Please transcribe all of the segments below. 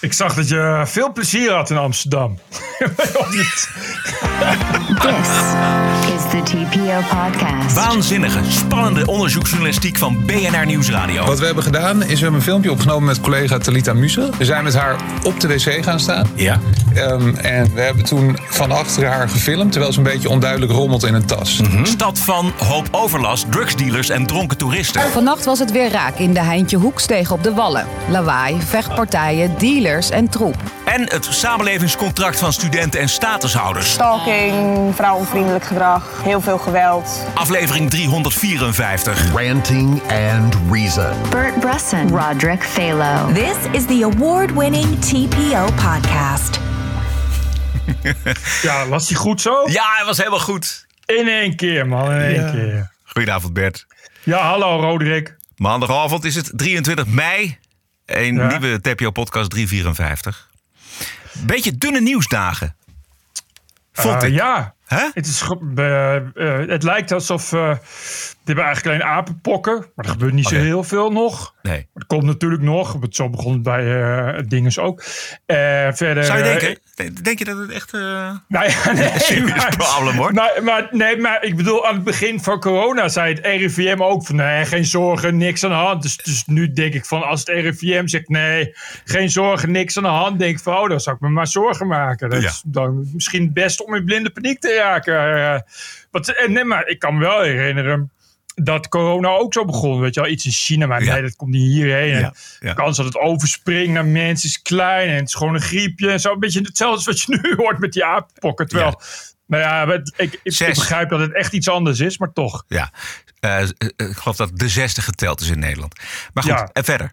Ik zag dat je veel plezier had in Amsterdam. This is the TPO Podcast. Waanzinnige, spannende onderzoeksjournalistiek van BNR Nieuwsradio. Wat we hebben gedaan is, we hebben een filmpje opgenomen met collega Talitha Muusse. We zijn met haar op de wc gaan staan. Ja. En we hebben toen van achter haar gefilmd, terwijl ze een beetje onduidelijk rommelt in een tas. Mm-hmm. Stad van hoop overlast, drugsdealers en dronken toeristen. Vannacht was het weer raak in de Heintje Hoeksteeg op de Wallen. Lawaai, vechtpartijen, dealers en troep. En het samenlevingscontract van studenten en statushouders. Stalking, vrouwenvriendelijk gedrag, heel veel geweld. Aflevering 354. Ranting and Reason. Bert Brussen. Roderick Fallow. This is the award-winning TPO Podcast. Ja, was die goed zo? Ja, hij was helemaal goed. In één keer, man. In één keer. Goedenavond, Bert. Ja, hallo, Roderick. Maandagavond is het 23 mei. Een nieuwe TPO Podcast 354. Beetje dunne nieuwsdagen. Vond ik. Ja. Huh? Het lijkt alsof... We hebben eigenlijk alleen apenpokken. Maar er gebeurt niet zo heel veel nog. Nee. Dat komt natuurlijk nog. Zo begon het bij dinges ook. Verder, zou je denken? Denk je dat het echt... Serious problem hoor. Maar ik bedoel, aan het begin van corona zei het RIVM ook van... Nee, geen zorgen, niks aan de hand. Dus nu denk ik van, als het RIVM zegt... Nee, geen zorgen, niks aan de hand. Denk ik van, dan zou ik me maar zorgen maken. Dat is dan misschien best om in blinde paniek te raken. Maar ik kan me wel herinneren... dat corona ook zo begon, weet je wel. Iets in China, maar nee, dat komt niet hierheen. De kans dat het overspringt naar mensen is klein. En het is gewoon een griepje. En zo een beetje hetzelfde als wat je nu hoort met die apenpokken. Terwijl, ik begrijp dat het echt iets anders is, maar toch. Ja, ik geloof dat de 6e geteld is in Nederland. Maar goed, en verder?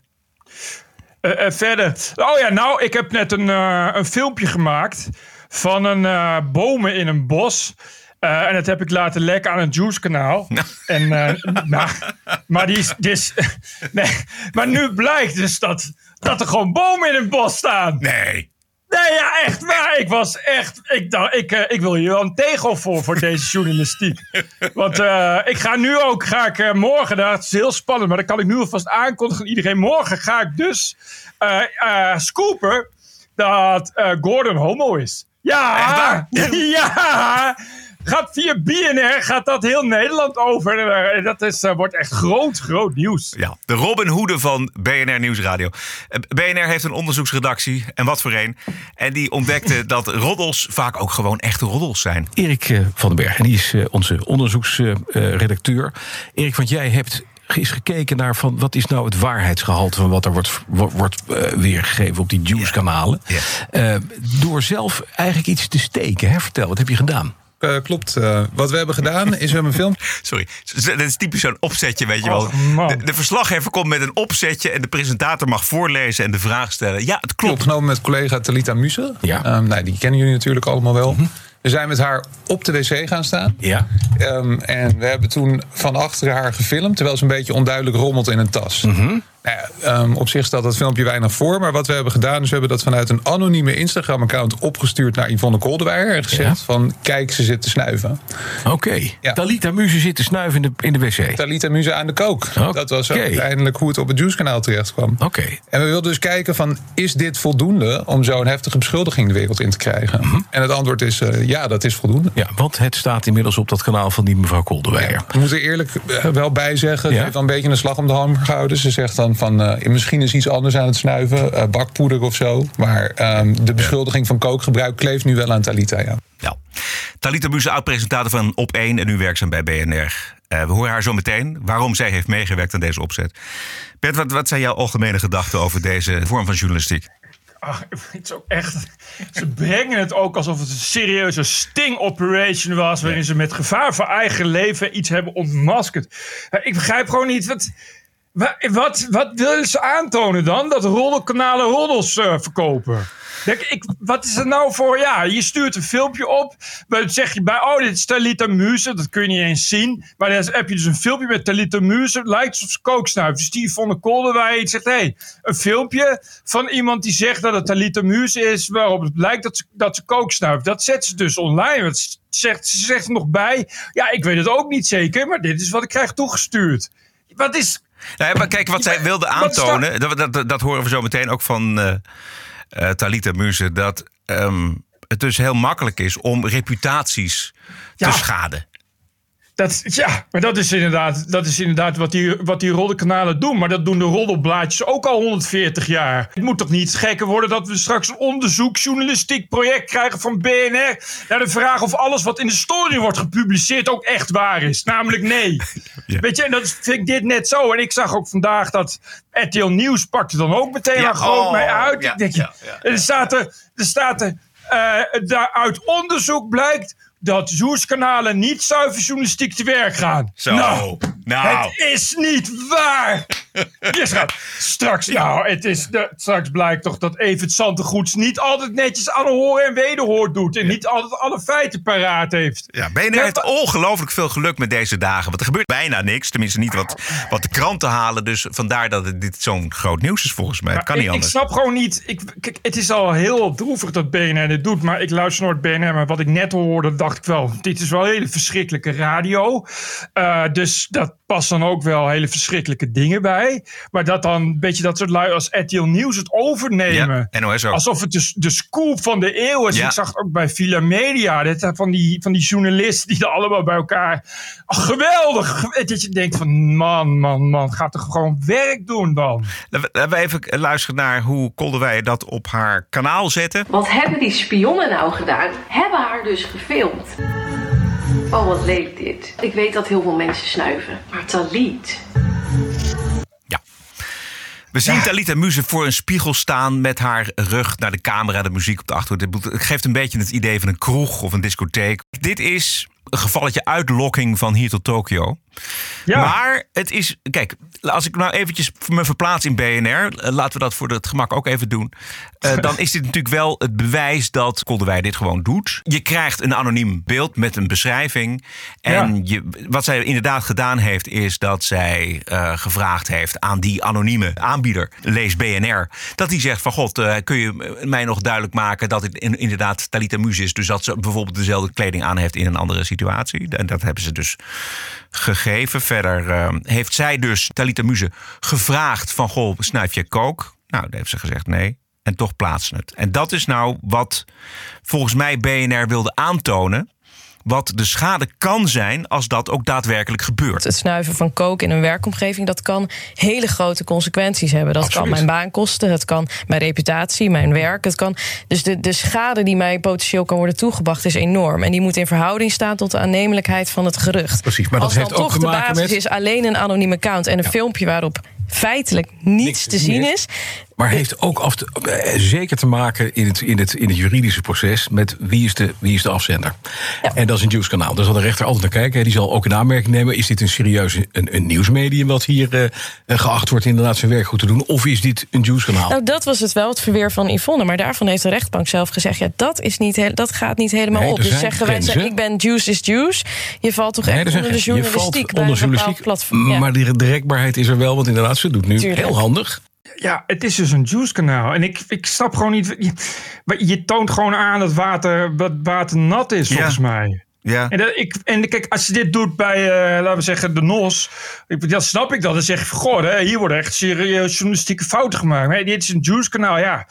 Verder. Oh ja, nou, ik heb net een filmpje gemaakt... van een bomen in een bos... en dat heb ik laten lekken aan een juicekanaal. Ja. Maar die is... maar nu blijkt dus dat er gewoon bomen in het bos staan. Nee. Nee, ja, echt waar. Ik was echt... Ik wil hier wel een tegel voor deze journalistiek. Want ik ga nu ook... morgen, dat is heel spannend... maar dat kan ik nu alvast aankondigen. Iedereen, morgen ga ik dus scoopen... dat Gordon homo is. Ja! Ja! Gaat via BNR dat heel Nederland over. Dat wordt echt groot nieuws. Ja, de Robin Hoede van BNR Nieuwsradio. BNR heeft een onderzoeksredactie, en wat voor een. En die ontdekte dat roddels vaak ook gewoon echte roddels zijn. Erik van den Berg, die is onze onderzoeksredacteur. Erik, want jij hebt... is gekeken naar van wat is nou het waarheidsgehalte... van wat er wordt weergegeven op die juicekanalen. Ja. Door zelf eigenlijk iets te steken. Hè? Vertel, wat heb je gedaan? Klopt. Wat we hebben gedaan is we hebben een film... Sorry, dat is typisch zo'n opzetje, weet je wel. De verslaggever komt met een opzetje... en de presentator mag voorlezen en de vraag stellen. Ja, het klopt. Opgenomen met collega Talitha Muusse. Ja. Die kennen jullie natuurlijk allemaal wel... Mm-hmm. We zijn met haar op de wc gaan staan. Ja. En we hebben toen van achter haar gefilmd... terwijl ze een beetje onduidelijk rommelt in een tas. Mm-hmm. Op zich stelt dat filmpje weinig voor. Maar wat we hebben gedaan is... we hebben dat vanuit een anonieme Instagram-account... opgestuurd naar Yvonne Coldeweijer. En gezegd van, kijk, ze zit te snuiven. Oké. Ja. Talitha Muusse zit te snuiven in de wc. Talitha Muusse aan de kook. Okay. Dat was uiteindelijk hoe het op het juicekanaal terecht kwam. Okay. En we wilden dus kijken van... is dit voldoende om zo'n heftige beschuldiging de wereld in te krijgen? Mm-hmm. En het antwoord is... ja, dat is voldoende. Ja, want het staat inmiddels op dat kanaal van die mevrouw Coldeweijer. We moeten eerlijk wel bijzeggen. Ze heeft dan een beetje een slag om de ham gehouden. Ze zegt dan van, misschien is iets anders aan het snuiven. Bakpoeder of zo. Maar de beschuldiging van kookgebruik kleeft nu wel aan Talitha. Ja. Ja. Talitha Muusse, oud-presentator van Op1 en nu werkzaam bij BNR. We horen haar zo meteen waarom zij heeft meegewerkt aan deze opzet. Bert, wat zijn jouw algemene gedachten over deze vorm van journalistiek? Ach, het is ook echt... Ze brengen het ook alsof het een serieuze sting-operation was... waarin ze met gevaar voor eigen leven iets hebben ontmaskerd. Ik begrijp gewoon niet... Wat willen ze aantonen dan? Dat roddelkanalen roddels verkopen. Wat is er nou voor... Ja, je stuurt een filmpje op. Dan zeg je bij... dit is Talitha Muusse. Dat kun je niet eens zien. Maar dan heb je dus een filmpje met Talitha Muusse. Lijkt alsof ze kook snuift. Dus die Yvonne Coldeweijer zegt... een filmpje van iemand die zegt dat het Talitha Muusse is... waarop het lijkt dat ze kook snuift. Dat zet ze dus online. Want ze zegt er nog bij... Ja, ik weet het ook niet zeker... maar dit is wat ik krijg toegestuurd. Wat is... Nou ja, maar kijk, wat zij wilde aantonen... Dat horen we zo meteen ook van... Talitha Muusse, dat het dus heel makkelijk is om reputaties te schaden. Dat is inderdaad wat die roddelkanalen doen. Maar dat doen de roddelblaadjes ook al 140 jaar. Het moet toch niet gekker worden dat we straks een onderzoeksjournalistiek project krijgen van BNR... naar de vraag of alles wat in de story wordt gepubliceerd ook echt waar is. Namelijk nee. Ja. Weet je, en dat vind ik dit net zo. En ik zag ook vandaag dat RTL Nieuws pakte dan ook meteen aan groot mij uit. Ja, denk je. En er staat er uit onderzoek blijkt... dat Zoerskanalen niet zuiver journalistiek te werk gaan. Zo. Nou. Het is niet waar. Je schat. Straks blijkt toch dat Evert Zantegoeds niet altijd netjes aan horen en wederhoor doet. En niet altijd alle feiten paraat heeft. Ja, BNR heeft ongelooflijk veel geluk met deze dagen. Want er gebeurt bijna niks. Tenminste niet wat de kranten halen. Dus vandaar dat dit zo'n groot nieuws is volgens mij. Het kan niet anders. Ik snap gewoon niet. Kijk, het is al heel droevig dat BNR dit doet. Maar ik luister nooit BNR. Maar wat ik net hoorde, dacht ik wel. Dit is wel hele verschrikkelijke radio. Dus dat past dan ook wel hele verschrikkelijke dingen bij. Maar dat dan een beetje dat soort lui als RTL Nieuws het overnemen. Ja, NOS ook. Alsof het de scoop van de eeuw is. Ja. Ik zag het ook bij Villa Media. Van die journalisten die er allemaal bij elkaar... Oh, geweldig! Dat je denkt van man. Gaat er gewoon werk doen dan. Laten we even luisteren naar hoe Coldeweijer dat op haar kanaal zetten. Wat hebben die spionnen nou gedaan? Hebben haar dus gefilmd. Oh, wat leuk dit. Ik weet dat heel veel mensen snuiven. Maar Taliet... We zien Talitha Muusse voor een spiegel staan met haar rug naar de camera, de muziek op de achtergrond. Het geeft een beetje het idee van een kroeg of een discotheek. Dit is een gevalletje uitlokking van hier tot Tokio. Ja. Maar het is... Kijk, als ik nou eventjes me verplaats in BNR... laten we dat voor het gemak ook even doen... dan is dit natuurlijk wel het bewijs dat Coldeweijer dit gewoon doet. Je krijgt een anoniem beeld met een beschrijving. En wat zij inderdaad gedaan heeft... is dat zij gevraagd heeft aan die anonieme aanbieder... lees BNR, dat die zegt van... God, kun je mij nog duidelijk maken dat het inderdaad Talitha Muusse is... dus dat ze bijvoorbeeld dezelfde kleding aan heeft in een andere situatie. En dat hebben ze dus... gegeven. Verder heeft zij dus Talitha Muusse gevraagd van... goh, snuif je coke? Nou, daar heeft ze gezegd nee. En toch plaatsen het. En dat is nou wat volgens mij BNR wilde aantonen... wat de schade kan zijn als dat ook daadwerkelijk gebeurt. Het snuiven van coke in een werkomgeving... dat kan hele grote consequenties hebben. Dat Absoluut. Kan mijn baan kosten, het kan mijn reputatie, mijn werk. Het kan, dus de schade die mij potentieel kan worden toegebracht is enorm. En die moet in verhouding staan tot de aannemelijkheid van het gerucht. Precies, maar als dat heeft ook te maken met... Als dan toch de basis is alleen een anoniem account... en een filmpje waarop feitelijk niets te zien is... Maar heeft ook zeker te maken in het juridische proces... met wie is de afzender. Ja. En dat is een nieuwskanaal. Daar zal de rechter altijd naar kijken. Die zal ook in aanmerking nemen... is dit een serieus een nieuwsmedium wat hier geacht wordt... inderdaad zijn werk goed te doen? Of is dit een nieuwskanaal? Nou, dat was het wel, het verweer van Yvonne. Maar daarvan heeft de rechtbank zelf gezegd... ja, dat gaat niet helemaal op. Dus zeggen wij, ik ben juice is juice. Je valt toch echt onder de journalistiek bij een bepaald platform. Ja. Maar de rekbaarheid is er wel, want inderdaad, ze doet nu heel handig... Ja, het is dus een juice-kanaal. En ik snap gewoon niet... Je toont gewoon aan dat water nat is, volgens mij. Ja. En kijk, als je dit doet bij, laten we zeggen, de NOS... dan snap ik dat. Dan zeg je van, goh, hier worden echt serieus journalistieke fouten gemaakt. Nee, dit is een juice-kanaal, ja.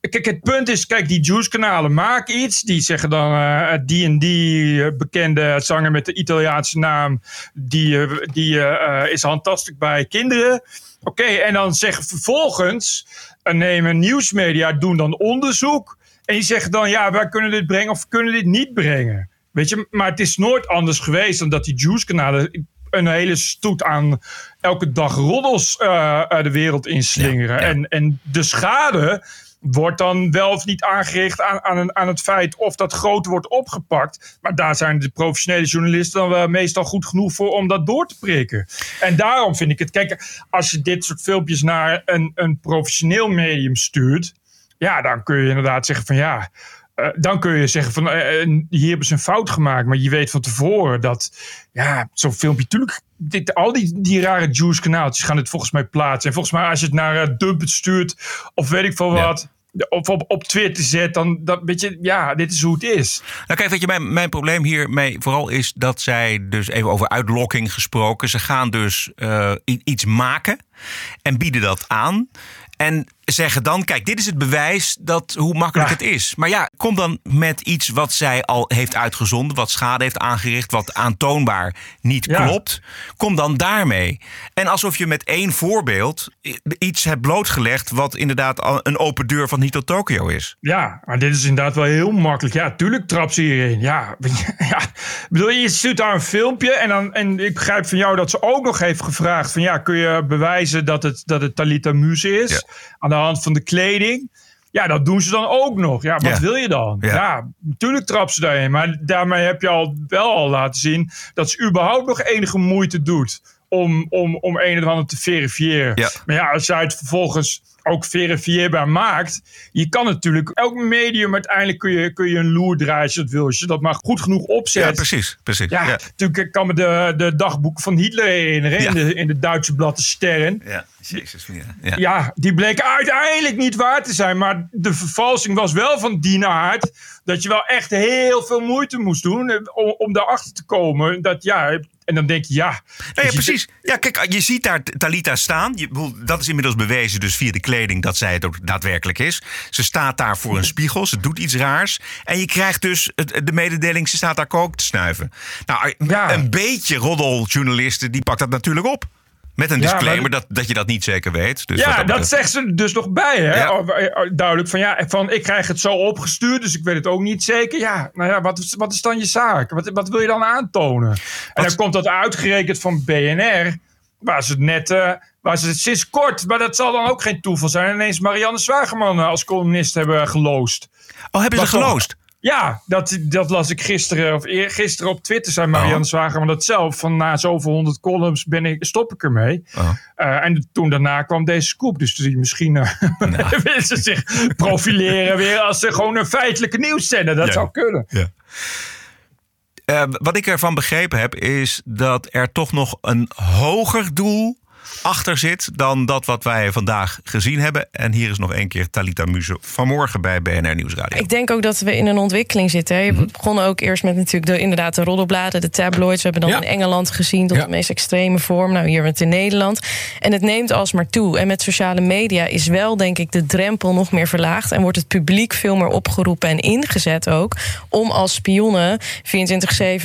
Kijk, het punt is, die juice-kanalen maken iets. Die zeggen dan die en die bekende zanger met de Italiaanse naam... die is handtastelijk bij kinderen... Oké, en dan zeggen vervolgens, nemen nieuwsmedia, doen dan onderzoek. En die zeggen dan, ja, wij kunnen dit brengen of kunnen dit niet brengen. Weet je, maar het is nooit anders geweest dan dat die juice-kanalen een hele stoet aan elke dag roddels de wereld inslingeren. Ja. En de schade wordt dan wel of niet aangericht aan het feit of dat groot wordt opgepakt. Maar daar zijn de professionele journalisten dan wel meestal goed genoeg voor om dat door te prikken. En daarom vind ik het... Kijk, als je dit soort filmpjes naar een professioneel medium stuurt... ja, dan kun je inderdaad zeggen van ja... dan kun je zeggen van hier hebben ze een fout gemaakt. Maar je weet van tevoren dat zo'n filmpje... Tuurlijk, al die rare juice kanaaltjes gaan het volgens mij plaatsen. En volgens mij als je het naar Dumpert stuurt of weet ik veel wat... Of op Twitter zet, dan weet je, dit is hoe het is. Nou kijk, weet je, mijn probleem hiermee vooral is dat zij dus even over uitlokking gesproken. Ze gaan dus iets maken en bieden dat aan. En zeggen dan, kijk, dit is het bewijs dat hoe makkelijk het is. Maar ja, kom dan met iets wat zij al heeft uitgezonden, wat schade heeft aangericht, wat aantoonbaar niet klopt. Kom dan daarmee. En alsof je met één voorbeeld iets hebt blootgelegd wat inderdaad een open deur van Nito Tokio is. Ja, maar dit is inderdaad wel heel makkelijk. Ja, tuurlijk trap ze hierin. Ja. Bedoel, je stuurt daar een filmpje en ik begrijp van jou dat ze ook nog heeft gevraagd van ja, kun je bewijzen dat het Talitha Muusse is? Ja. Aan de hand van de kleding. Ja, dat doen ze dan ook nog. Ja, wat wil je dan? Ja, natuurlijk trapt ze daarin. Maar daarmee heb je al laten zien dat ze überhaupt nog enige moeite doet om een en ander te verifiëren. Ja. Maar ja, als jij het vervolgens ook verifieerbaar maakt. Je kan natuurlijk elk medium uiteindelijk kun je een loer draaien als je dat wil. Als je dat maar goed genoeg opzet. Ja, precies. Ja. Natuurlijk kan me de dagboeken van Hitler herinneren. Ja. In de Duitse blad De Sterren. Ja. Jezus, ja, die bleken uiteindelijk niet waar te zijn. Maar de vervalsing was wel van die aard dat je wel echt heel veel moeite moest doen om daarachter te komen. En dan denk je, precies. Ja, kijk, je ziet daar Talitha staan. Dat is inmiddels bewezen dus via de kleding dat zij het ook daadwerkelijk is. Ze staat daar voor een spiegel. Ze doet iets raars. En je krijgt dus de mededeling, ze staat daar kook te snuiven. Nou, een beetje roddeljournalisten, die pakt dat natuurlijk op. Met een disclaimer dat je dat niet zeker weet. Dus dat zegt ze dus nog bij. Hè? Ja. Duidelijk van ik krijg het zo opgestuurd, dus ik weet het ook niet zeker. Ja, nou ja, wat is dan je zaak? Wat wil je dan aantonen? En dan komt dat uitgerekend van BNR, waar ze het sinds kort, maar dat zal dan ook geen toeval zijn, ineens Marianne Zwageman als columnist hebben geloost. Oh, hebben ze geloost? Ja, dat las ik gisteren op Twitter, zei Marianne Zwageman dat zelf. Van na zoveel 100 columns stop ik ermee. Oh. En toen daarna kwam deze scoop. Dus misschien wil ze zich profileren weer als ze gewoon een feitelijke nieuws zenden. Dat zou kunnen. Ja. Wat ik ervan begrepen heb is dat er toch nog een hoger doel achter zit dan dat wat wij vandaag gezien hebben. En hier is nog één keer Talitha Muusse vanmorgen bij BNR Nieuwsradio. Ik denk ook dat we in een ontwikkeling zitten. Je begon ook eerst met natuurlijk de roddelbladen, de tabloids. We hebben dan in Engeland gezien tot de meest extreme vorm. Nou, hier met in Nederland. En het neemt alsmaar toe. En met sociale media is wel, denk ik, de drempel nog meer verlaagd. En wordt het publiek veel meer opgeroepen en ingezet ook om als spionnen 24/7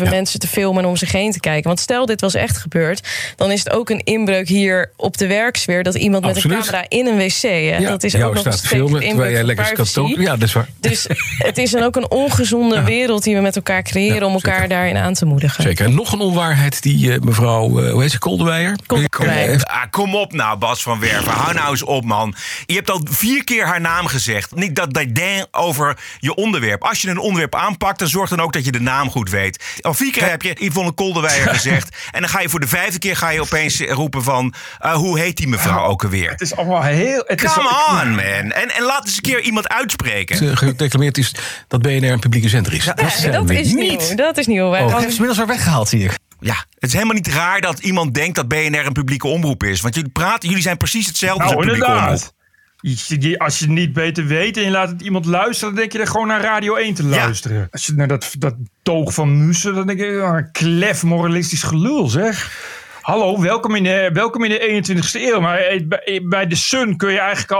mensen te filmen en om zich heen te kijken. Want stel dit was echt gebeurd, dan is het ook een inbreuk hier op de werksfeer dat iemand met een camera in een wc. Hè? Ja, dat is ook nog steeds in privacy. Ja, dat is waar. Dus het is dan ook een ongezonde wereld die we met elkaar creëren om elkaar daarin aan te moedigen. Zeker. En nog een onwaarheid die mevrouw, hoe heet ze, Coldeweijer? Kom op nou, Bas van Werven. Hou nou eens op, man. Je hebt al 4 keer haar naam gezegd. Niet dat ding over je onderwerp. Als je een onderwerp aanpakt, dan zorg dan ook dat je de naam goed weet. Al 4 keer heb je Yvonne Coldeweijer gezegd. En dan ga je voor de 5e keer opeens roepen van hoe heet die mevrouw ook alweer? Het is allemaal heel... Come on, man. En laat eens een keer iemand uitspreken. Gedeclameerd is dat BNR een publieke zender is. Dat is nieuw. Dat is inmiddels weer weggehaald, zie ik. Ja, het is helemaal niet raar dat iemand denkt dat BNR een publieke omroep is. Want jullie zijn precies hetzelfde als een publieke omroep. Als je het niet beter weet en je laat het iemand luisteren, dan denk je er gewoon naar Radio 1 te luisteren. Ja. Als je naar dat toog van Muusse, dan denk je, een klef moralistisch gelul, zeg. Hallo, welkom in de 21ste eeuw. Maar bij de Sun kun je eigenlijk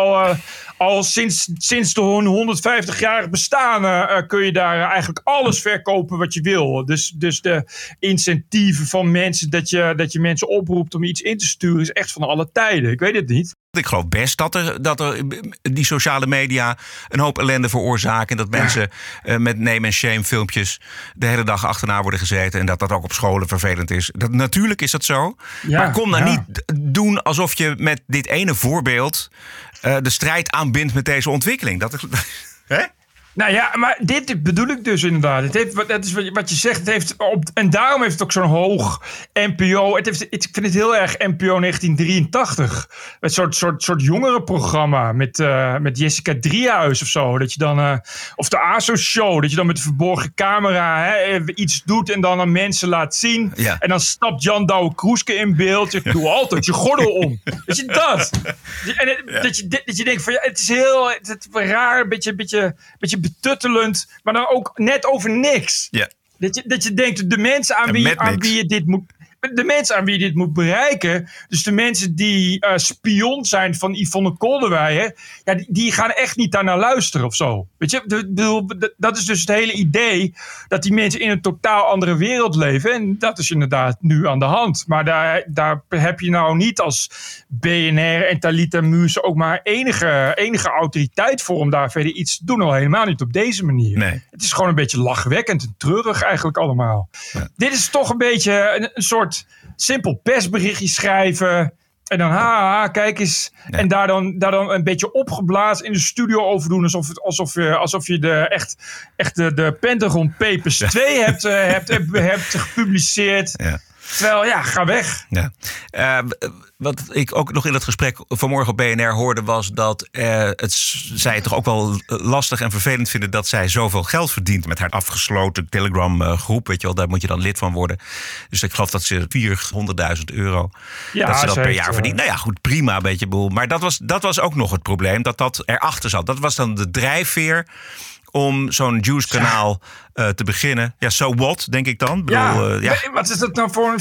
al sinds de 150-jarig bestaan kun je daar eigenlijk alles verkopen wat je wil. Dus de incentieven van mensen dat je mensen oproept om iets in te sturen is echt van alle tijden. Ik weet het niet. Ik geloof best dat er die sociale media een hoop ellende veroorzaken. En dat mensen met name en shame filmpjes de hele dag achterna worden gezeten. En dat ook op scholen vervelend is. Natuurlijk is dat zo. Ja, maar kom nou niet doen alsof je met dit ene voorbeeld de strijd aanbindt met deze ontwikkeling. Hè? Nou ja, maar dit bedoel ik dus inderdaad. Dat is wat je zegt. En daarom heeft het ook zo'n hoog NPO. Ik vind het heel erg NPO 1983. Een soort jongerenprogramma met Jessica Driehuis of zo. Dat je dan, of de ASO-show. Dat je dan met de verborgen camera iets doet en dan aan mensen laat zien. Ja. En dan stapt Jan Douwe Kroeske in beeld. Ik doe altijd je gordel om. Weet je dat? Dat je denkt van het is heel raar. Een beetje betuttelend, maar dan ook net over niks. Yeah. Dat je denkt, de mensen aan wie je dit moet... de mensen aan wie je dit moet bereiken, dus de mensen die spion zijn van Yvonne Coldeweijer, ja, die gaan echt niet daarnaar luisteren of zo. Weet je, dat is dus het hele idee dat die mensen in een totaal andere wereld leven. En dat is inderdaad nu aan de hand. Maar daar heb je nou niet als BNR en Talitha Muusse ook maar enige autoriteit voor om daar verder iets te doen. Al helemaal niet op deze manier. Nee. Het is gewoon een beetje lachwekkend en treurig eigenlijk allemaal. Ja. Dit is toch een beetje een soort simpel persberichtje schrijven. En dan haha, kijk eens. Ja. En daar dan een beetje opgeblazen in de studio over doen. Alsof je de Pentagon Papers 2 hebt gepubliceerd. Ja. Terwijl, ja, ga weg. Ja. Wat ik ook nog in dat gesprek vanmorgen op BNR hoorde, was dat zij het toch ook wel lastig en vervelend vinden dat zij zoveel geld verdient met haar afgesloten Telegram-groep. Weet je wel, daar moet je dan lid van worden. Dus ik geloof dat ze €400.000 ja, dat ze dat per jaar verdient. Nou ja, goed, prima, een beetje boel. Maar dat was ook nog het probleem, dat erachter zat. Dat was dan de drijfveer om zo'n Juice-kanaal te beginnen. Ja, so what, denk ik dan. Wat is dat nou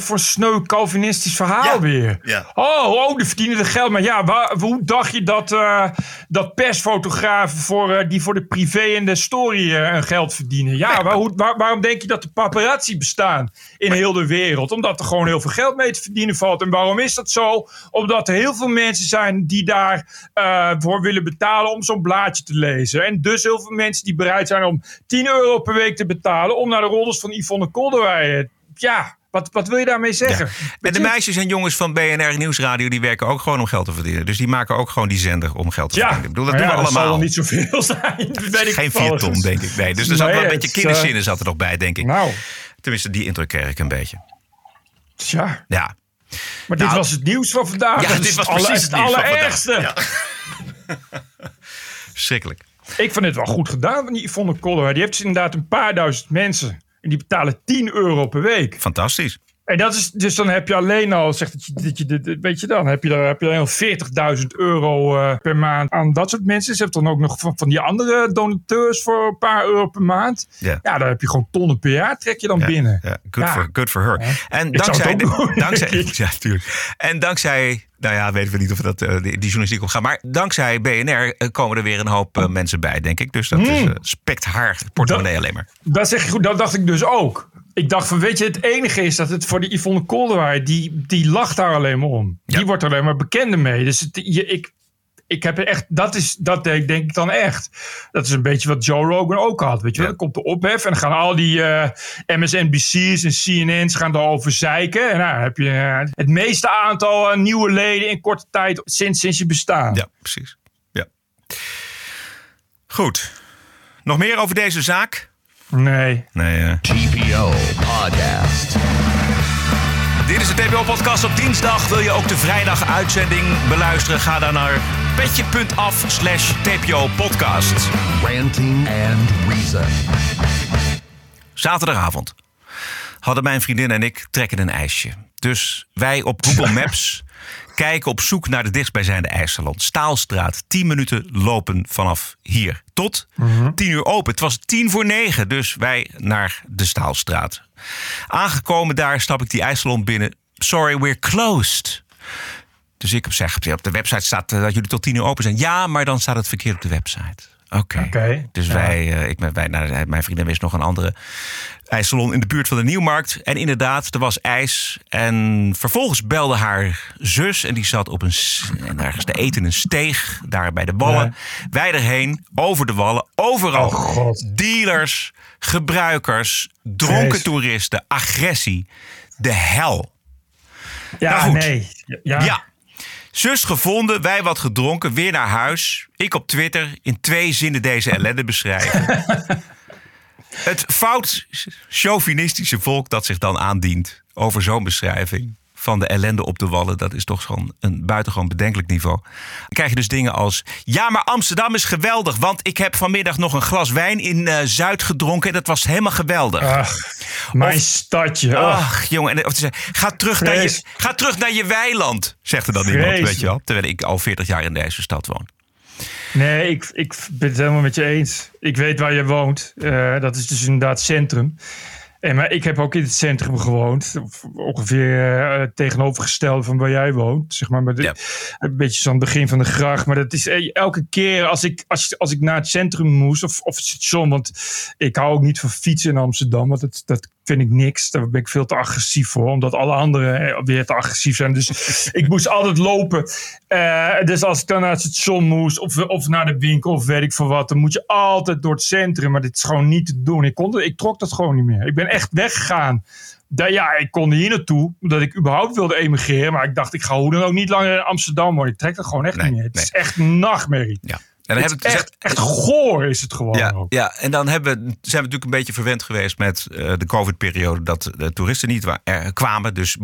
voor sneu Calvinistisch verhaal weer? Ja. Oh, die verdienen de geld. Maar ja, hoe dacht je dat persfotografen die voor de privé en de story geld verdienen? Ja, nee, waarom denk je dat de paparazzi bestaan in heel de wereld? Omdat er gewoon heel veel geld mee te verdienen valt. En waarom is dat zo? Omdat er heel veel mensen zijn die daarvoor willen betalen om zo'n blaadje te lezen. En dus heel veel mensen die bereid zijn om €10 per week te betalen om naar de roddels van Yvonne Coldeweijer. Ja, wat wil je daarmee zeggen? Ja. En de meisjes en jongens van BNR Nieuwsradio die werken ook gewoon om geld te verdienen. Dus die maken ook gewoon die zender om geld te verdienen. Ik bedoel, dat doen we allemaal. Dat zal niet zoveel zijn. Geen 4 ton, denk ik. Nee, dus er zat wel een beetje kinderzinnen zat er nog bij, denk ik. Nou. Tenminste, die indruk kreeg ik een beetje. Tja. Ja. Maar dit was het nieuws van vandaag. Ja, dit was precies het allerergste. Ja. Schrikkelijk. Ik vind het wel goed gedaan van die Yvonne Coldeweijer. Die heeft dus inderdaad een paar duizend mensen. En die betalen €10 per week. Fantastisch. En dat is, dus dan heb je alleen al, zegt dat je, weet je dan, heb je alleen al €40.000 per maand aan dat soort mensen. Ze hebben dan ook nog van die andere donateurs voor een paar euro per maand. Yeah. Ja, daar heb je gewoon tonnen per jaar, trek je dan binnen. Yeah. Good for her. Yeah. En dankzij, ja, tuurlijk. En dankzij, nou ja, weten we niet of dat die journalistiek op gaat. Maar dankzij BNR komen er weer een hoop mensen bij, denk ik. Dus dat is spekt haar portemonnee alleen maar. Dat zeg je goed, dat dacht ik dus ook. Ik dacht van, weet je, het enige is dat het voor die Yvonne Coldeweijer, die lacht daar alleen maar om. Ja. Die wordt er alleen maar bekender mee. Dus ik heb echt, dat denk ik dan echt. Dat is een beetje wat Joe Rogan ook had. Weet je wel, dan komt de ophef en dan gaan al die MSNBC's en CNN's gaan daarover zeiken. En nou, dan heb je het meeste aantal nieuwe leden in korte tijd sinds je bestaan. Ja, precies. Ja. Goed. Nog meer over deze zaak? Nee. TPO Podcast. Dit is de TPO Podcast op dinsdag. Wil je ook de vrijdaguitzending beluisteren? Ga dan naar petje.af/TPO Podcast. Ranting and Reason. Zaterdagavond hadden mijn vriendin en ik trekken een ijsje. Dus wij op Google Maps kijken op zoek naar de dichtstbijzijnde ijssalon. Staalstraat, 10 minuten lopen vanaf hier. Tot 10 uur open. Het was 8:50, dus wij naar de Staalstraat. Aangekomen daar stap ik die ijssalon binnen. Sorry, we're closed. Dus ik zeg, op de website staat dat jullie tot 10 uur open zijn. Ja, maar dan staat het verkeerd op de website. Oké. Dus mijn vriendin wist nog een andere ijssalon in de buurt van de Nieuwmarkt. En inderdaad, er was ijs. En vervolgens belde haar zus. En die zat op ergens te eten in een steeg. Daar bij de Wallen. Ja. Wij erheen, over de Wallen, overal. Oh God. Dealers, gebruikers, dronken toeristen, agressie. De hel. Ja, nou goed. Nee. Ja. Zus gevonden, wij wat gedronken, weer naar huis. Ik op Twitter in 2 zinnen deze ellende beschrijven. Het fout chauvinistische volk dat zich dan aandient over zo'n beschrijving van de ellende op de Wallen, dat is toch gewoon een buitengewoon bedenkelijk niveau. Dan krijg je dus dingen als: ja, maar Amsterdam is geweldig, want ik heb vanmiddag nog een glas wijn in Zuid gedronken en dat was helemaal geweldig. Ach, mijn stadje. Ach, jongen. Of te zeggen, ga terug naar je weiland, zegt er dan iemand, weet je wel. Terwijl ik al 40 jaar in deze stad woon. Nee, ik ben het helemaal met je eens. Ik weet waar je woont. Dat is dus inderdaad centrum. En maar ik heb ook in het centrum gewoond. Ongeveer tegenovergestelde van waar jij woont. Zeg maar, een beetje zo'n begin van de gracht. Maar dat is elke keer als ik naar het centrum moest. Of het station. Want ik hou ook niet van fietsen in Amsterdam. Want dat vind ik niks. Daar ben ik veel te agressief voor. Omdat alle anderen weer te agressief zijn. Dus ik moest altijd lopen. Dus als ik dan naar het station moest. Of naar de winkel. Of weet ik veel wat. Dan moet je altijd door het centrum. Maar dit is gewoon niet te doen. Ik trok dat gewoon niet meer. Ik ben echt weggegaan. Ik kon hier naartoe, omdat ik überhaupt wilde emigreren. Maar ik dacht, ik ga hoe dan ook niet langer in Amsterdam worden. Ik trek dat gewoon echt niet meer. Het is echt een nachtmerrie. Ja. En dan het is echt goor is het gewoon ook. Ja, en dan zijn we natuurlijk een beetje verwend geweest met de COVID-periode... dat de toeristen niet kwamen. Dus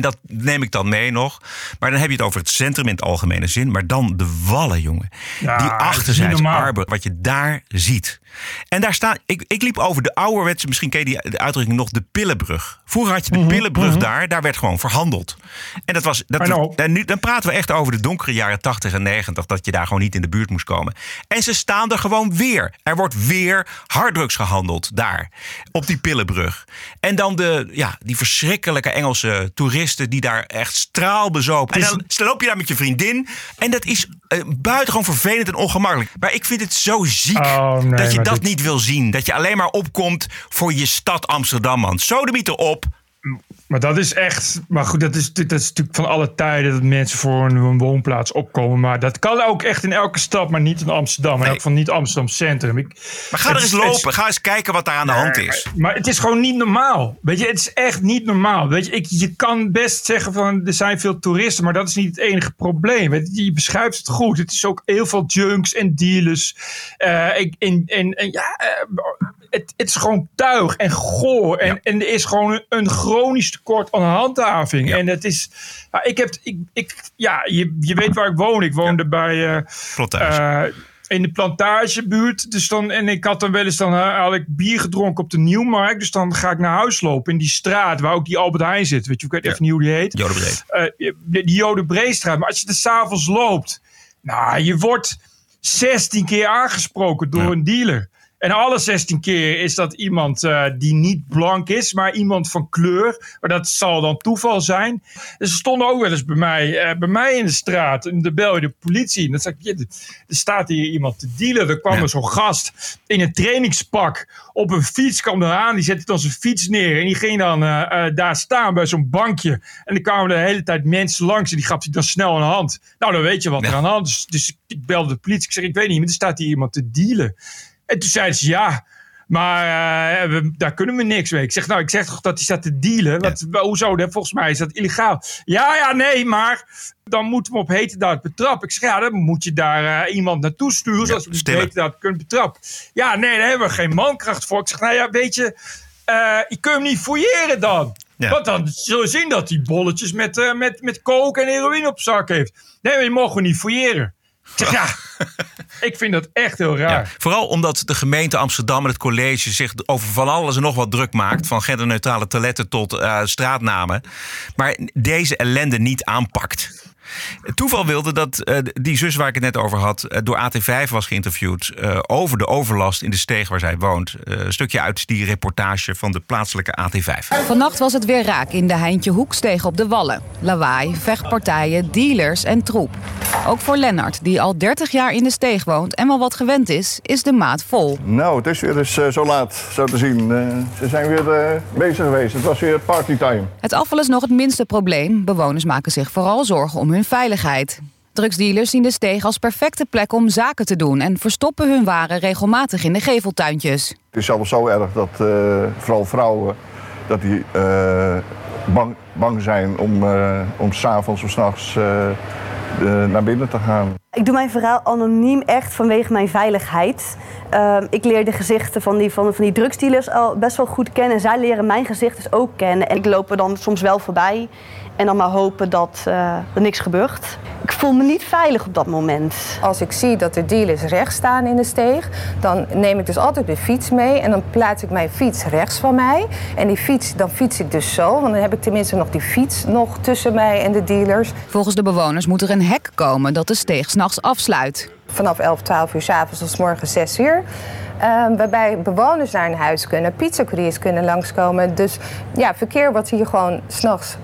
dat neem ik dan mee nog. Maar dan heb je het over het centrum in het algemene zin. Maar dan de Wallen, jongen. Ja, die achterzijds arbor, wat je daar ziet. En daar staan... Ik liep over de ouderwetse, misschien ken je de uitdrukking nog, de Pillenbrug. Vroeger had je de Pillenbrug daar werd gewoon verhandeld. En dat was... Dan praten we echt over de donkere jaren 80 en 90... dat je daar gewoon niet in de buurt moest komen. En ze staan er gewoon weer. Er wordt weer harddrugs gehandeld daar. Op die Pillenbrug. En dan die verschrikkelijke Engelse toeristen... die daar echt straalbezopen. En dan loop je daar met je vriendin. En dat is buitengewoon vervelend en ongemakkelijk. Maar ik vind het zo ziek... dat je dat niet wil zien. Dat je alleen maar opkomt voor je stad Amsterdam, man. Sodemiet erop. Maar dat is echt... Maar goed, dat is natuurlijk van alle tijden... dat mensen voor hun woonplaats opkomen. Maar dat kan ook echt in elke stad, maar niet in Amsterdam. En ook van niet Amsterdam Centrum. Maar ga er eens lopen. Ga eens kijken wat daar aan de hand is. Maar het is gewoon niet normaal. Weet je, het is echt niet normaal. Weet je, je kan best zeggen van... er zijn veel toeristen, maar dat is niet het enige probleem. Weet je, je beschrijft het goed. Het is ook heel veel junks en dealers. Het is gewoon tuig en goor. En er is gewoon een chronisch tekort aan handhaving. Ja. En het is... je weet waar ik woon. Ik woonde bij... in de Plantagebuurt. Dus dan, en ik had dan wel eens had ik bier gedronken op de Nieuwmarkt. Dus dan ga ik naar huis lopen in die straat waar ook die Albert Heijn zit. Weet je, ik weet even niet hoe die heet. Jodenbreestraat. Die Jodenbreestraat. Maar als je er 's avonds loopt... Nou, je wordt 16 keer aangesproken door een dealer. En alle 16 keer is dat iemand die niet blank is, maar iemand van kleur. Maar dat zal dan toeval zijn. Dus ze stonden ook wel eens bij mij in de straat. En dan bel je de politie. En dan zeg ik, er staat hier iemand te dealen. Er kwam er zo'n gast in een trainingspak op een fiets. Kwam eraan, die zette dan zijn fiets neer. En die ging dan daar staan bij zo'n bankje. En dan kwamen de hele tijd mensen langs. En die gaf hij dan snel aan de hand. Nou, dan weet je wat er aan de hand is. Dus ik belde de politie. Ik zeg, ik weet niet, maar er staat hier iemand te dealen. En toen zeiden ze, maar daar kunnen we niks mee. Ik zeg toch dat hij staat te dealen? Hoezo? Volgens mij is dat illegaal. Maar dan moeten we op heterdaad betrappen. Ik zeg, dan moet je daar iemand naartoe sturen... zodat we op heterdaad kunnen betrappen. Daar hebben we geen mankracht voor. Ik zeg, weet je, je kunt hem niet fouilleren dan. Ja. Want dan zul je zien dat hij bolletjes met coke en heroïne op zak heeft. Nee, die mogen we niet fouilleren. Ik vind dat echt heel raar. Ja, vooral omdat de gemeente Amsterdam en het college zich over van alles en nog wat druk maakt. Van genderneutrale toiletten tot straatnamen. Maar deze ellende niet aanpakt. Toeval wilde dat die zus waar ik het net over had... door AT5 was geïnterviewd over de overlast in de steeg waar zij woont. Een stukje uit die reportage van de plaatselijke AT5. Vannacht was het weer raak in de Heintje Hoeksteeg op de Wallen. Lawaai, vechtpartijen, dealers en troep. Ook voor Lennart, die al 30 jaar in de steeg woont en wel wat gewend is... is de maat vol. Nou, het is weer eens zo laat, zo te zien. Ze zijn weer bezig geweest. Het was weer partytime. Het afval is nog het minste probleem. Bewoners maken zich vooral zorgen om hun veiligheid. Drugsdealers zien de steeg als perfecte plek om zaken te doen... en verstoppen hun waren regelmatig in de geveltuintjes. Het is zelfs zo erg dat vooral vrouwen dat die bang zijn om 's avonds of 's nachts naar binnen te gaan. Ik doe mijn verhaal anoniem echt vanwege mijn veiligheid. Ik leer de gezichten van die drugsdealers al best wel goed kennen. Zij leren mijn gezicht dus ook kennen. En ik loop er dan soms wel voorbij... En dan maar hopen dat er niks gebeurt. Ik voel me niet veilig op dat moment. Als ik zie dat de dealers rechts staan in de steeg, dan neem ik dus altijd mijn fiets mee. En dan plaats ik mijn fiets rechts van mij. En die fiets, dan fiets ik dus zo. Want dan heb ik tenminste nog die fiets nog tussen mij en de dealers. Volgens de bewoners moet er een hek komen dat de steeg 's nachts afsluit. Vanaf 11, 12 uur 's avonds tot morgen 6 uur. Waarbij bewoners naar hun huis kunnen, pizzacouriers kunnen langskomen. Dus ja, verkeer wat hier gewoon 's nachts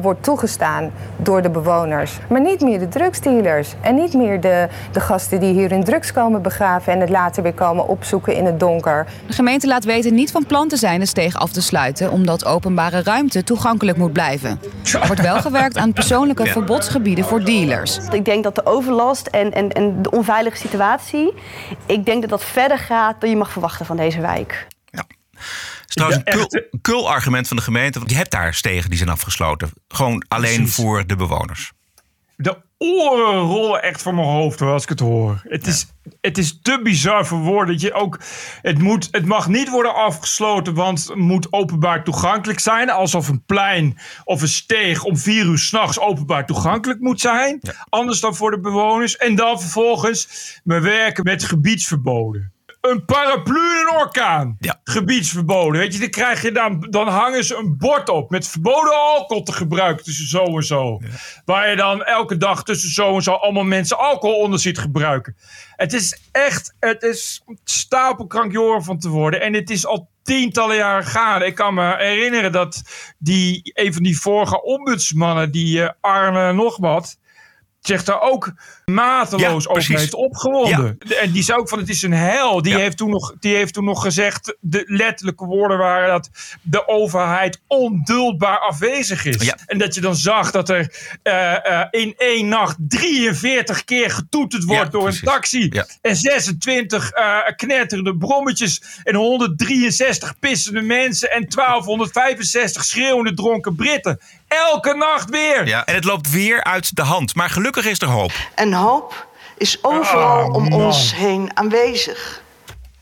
wordt toegestaan door de bewoners. Maar niet meer de drugsdealers. En niet meer de gasten die hier hun drugs komen begraven en het later weer komen opzoeken in het donker. De gemeente laat weten niet van plan te zijn de steeg af te sluiten, omdat openbare ruimte toegankelijk moet blijven. Er wordt wel gewerkt aan persoonlijke verbodsgebieden voor dealers. Ik denk dat de overlast en de onveilige situatie, ik denk dat dat verder gaat dan je mag verwachten van deze wijk. Ja. Het is trouwens een kul argument van de gemeente. Want je hebt daar stegen die zijn afgesloten. Gewoon alleen voor de bewoners. De oren rollen echt van mijn hoofd hoor, als ik het hoor. Het is te bizar voor woorden. Dat je ook, het mag niet worden afgesloten, want het moet openbaar toegankelijk zijn. Alsof een plein of een steeg om 4 uur 's nachts openbaar toegankelijk moet zijn. Ja. Anders dan voor de bewoners. En dan vervolgens we werken met gebiedsverboden. Een paraplu en een orkaan. Ja. Gebiedsverboden. Weet je, dan krijg je dan hangen ze een bord op met verboden alcohol te gebruiken tussen zo en zo. Ja. Waar je dan elke dag tussen zo en zo allemaal mensen alcohol onder ziet gebruiken. Het is echt, het is stapelkrankjoren van te worden. En het is al tientallen jaren gaande. Ik kan me herinneren dat een van die vorige ombudsmannen, die Arne nog wat, zich daar ook mateloos over heeft opgewonden. Ja. En die zei ook van het is een hel. Die heeft toen nog gezegd, de letterlijke woorden waren dat de overheid onduldbaar afwezig is. Ja. En dat je dan zag dat er in één nacht 43 keer getoeterd wordt door een taxi. Ja. En 26 knetterende brommetjes en 163 pissende mensen en 1265 schreeuwende dronken Britten. Elke nacht weer. Ja, en het loopt weer uit de hand. Maar gelukkig is er hoop. En hoop is overal om ons heen aanwezig.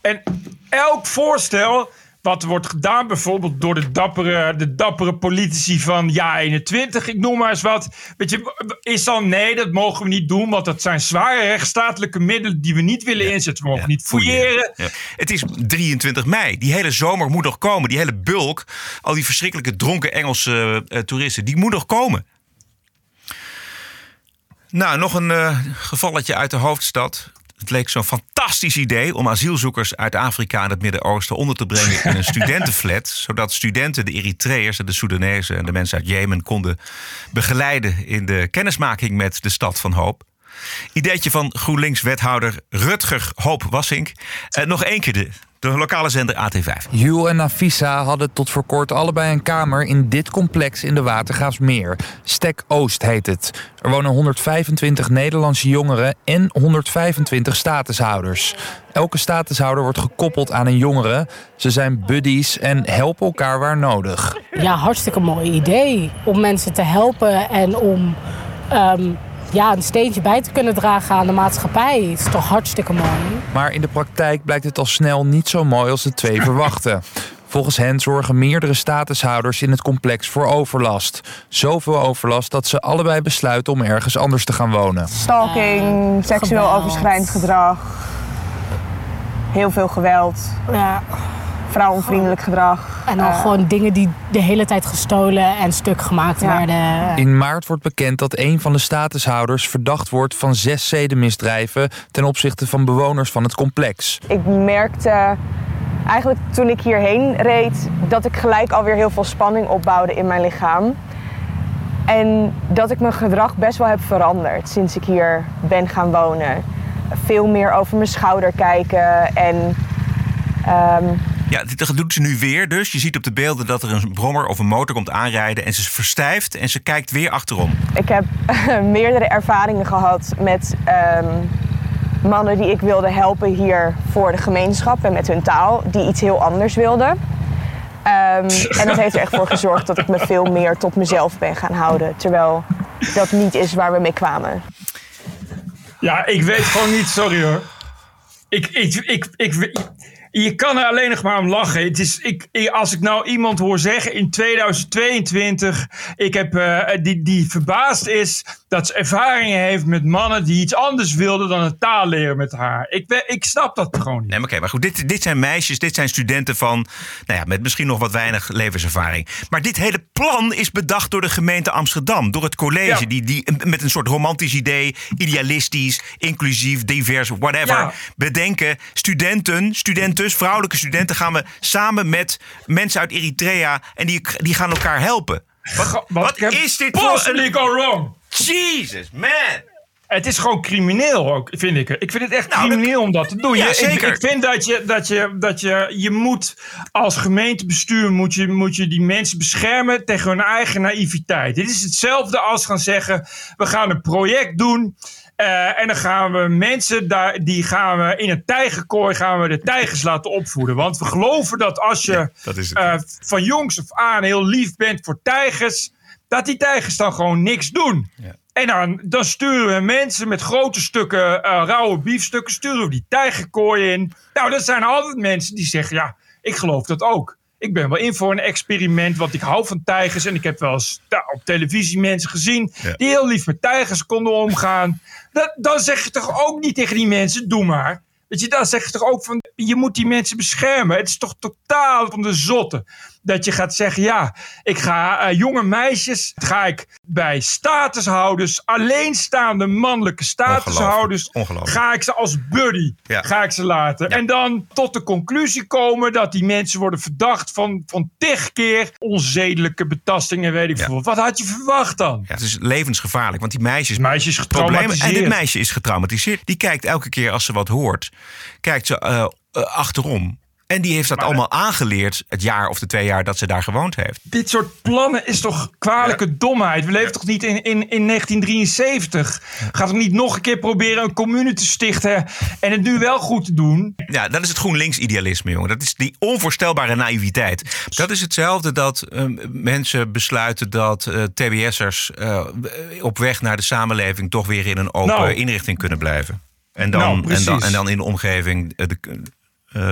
En elk voorstel wat wordt gedaan, bijvoorbeeld door de dappere politici van JA21, ik noem maar eens wat. Weet je, is dan nee, dat mogen we niet doen, want dat zijn zware rechtsstatelijke middelen die we niet willen inzetten. We mogen niet fouilleren. Ja. Het is 23 mei. Die hele zomer moet nog komen. Die hele bulk, al die verschrikkelijke dronken Engelse toeristen, die moet nog komen. Nou, nog een gevalletje uit de hoofdstad. Het leek zo'n fantastisch idee om asielzoekers uit Afrika en het Midden-Oosten onder te brengen in een studentenflat, zodat studenten, de Eritreërs en de Soedanezen en de mensen uit Jemen konden begeleiden in de kennismaking met de stad van hoop. Ideetje van GroenLinks-wethouder Rutger Hoop-Wassink. Nog één keer de lokale zender AT5. Juul en Nafisa hadden tot voor kort allebei een kamer in dit complex in de Watergraafsmeer. Stek Oost heet het. Er wonen 125 Nederlandse jongeren en 125 statushouders. Elke statushouder wordt gekoppeld aan een jongere. Ze zijn buddies en helpen elkaar waar nodig. Ja, hartstikke mooi idee om mensen te helpen en om een steentje bij te kunnen dragen aan de maatschappij. Het is toch hartstikke mooi. Maar in de praktijk blijkt het al snel niet zo mooi als de twee verwachten. Volgens hen zorgen meerdere statushouders in het complex voor overlast. Zoveel overlast dat ze allebei besluiten om ergens anders te gaan wonen. Stalking, seksueel overschrijdend gedrag. Heel veel geweld. Ja. Vrouwenvriendelijk gedrag. En dan gewoon dingen die de hele tijd gestolen en stuk gemaakt werden. In maart wordt bekend dat een van de statushouders verdacht wordt van 6 zedenmisdrijven ten opzichte van bewoners van het complex. Ik merkte eigenlijk toen ik hierheen reed dat ik gelijk alweer heel veel spanning opbouwde in mijn lichaam. En dat ik mijn gedrag best wel heb veranderd sinds ik hier ben gaan wonen. Veel meer over mijn schouder kijken en ja, dat doet ze nu weer dus. Je ziet op de beelden dat er een brommer of een motor komt aanrijden en ze verstijft en ze kijkt weer achterom. Ik heb meerdere ervaringen gehad met mannen die ik wilde helpen hier voor de gemeenschap en met hun taal, die iets heel anders wilden. En dat heeft er echt voor gezorgd dat ik me veel meer tot mezelf ben gaan houden, terwijl dat niet is waar we mee kwamen. Ja, ik weet gewoon niet, sorry hoor. Ik Je kan er alleen nog maar om lachen. Het is, als ik nou iemand hoor zeggen in 2022... Ik heb, die verbaasd is dat ze ervaringen heeft met mannen... die iets anders wilden dan een taal leren met haar. Ik snap dat gewoon niet. Nee, maar, maar goed, dit zijn meisjes, dit zijn studenten van... nou ja, met misschien nog wat weinig levenservaring. Maar dit hele plan is bedacht door de gemeente Amsterdam. Door het college, ja. die met een soort romantisch idee... idealistisch, inclusief, divers, whatever... Ja. bedenken, studenten, vrouwelijke studenten... gaan we samen met mensen uit Eritrea... en die gaan elkaar helpen. Wat is dit voor een... go wrong. Jesus, man. Het is gewoon crimineel ook, vind ik. Ik vind het echt crimineel om dat te doen. Ja, zeker. Ik vind dat je moet als gemeentebestuur... Moet je die mensen beschermen tegen hun eigen naïviteit. Dit is hetzelfde als gaan zeggen... we gaan een project doen... en dan gaan we mensen die gaan we in een tijgerkooi gaan we de tijgers laten opvoeden. Want we geloven dat als je van jongs af aan heel lief bent voor tijgers... dat die tijgers dan gewoon niks doen. Ja. En dan sturen we mensen met grote stukken rauwe biefstukken... sturen we die tijgerkooi in. Nou, dat zijn altijd mensen die zeggen... ja, ik geloof dat ook. Ik ben wel in voor een experiment, want ik hou van tijgers. En ik heb wel eens op televisie mensen gezien... die heel lief met tijgers konden omgaan. Dan zeg je toch ook niet tegen die mensen, doe maar. Weet je, dan zeg je toch ook van... je moet die mensen beschermen. Het is toch totaal van de zotte. Dat je gaat zeggen, ja, ik ga jonge meisjes... ga ik bij statushouders, alleenstaande mannelijke statushouders... Ongelooflijk. Ga ik ze als buddy, ga ik ze laten. Ja. En dan tot de conclusie komen dat die mensen worden verdacht... van tig keer onzedelijke betastingen, weet ik veel. Wat had je verwacht dan? Ja, het is levensgevaarlijk, want die meisjes getraumatiseerd. En dit meisje is getraumatiseerd. Die kijkt elke keer als ze wat hoort, kijkt ze achterom. En die heeft dat allemaal aangeleerd, het jaar of de 2 jaar dat ze daar gewoond heeft. Dit soort plannen is toch kwalijke domheid? We leven toch niet in 1973? Gaat toch niet nog een keer proberen een commune te stichten en het nu wel goed te doen? Ja, dat is het GroenLinks-idealisme, jongen. Dat is die onvoorstelbare naïviteit. Dat is hetzelfde dat mensen besluiten dat TBS'ers op weg naar de samenleving... toch weer in een open inrichting kunnen blijven. En dan, en dan in de omgeving...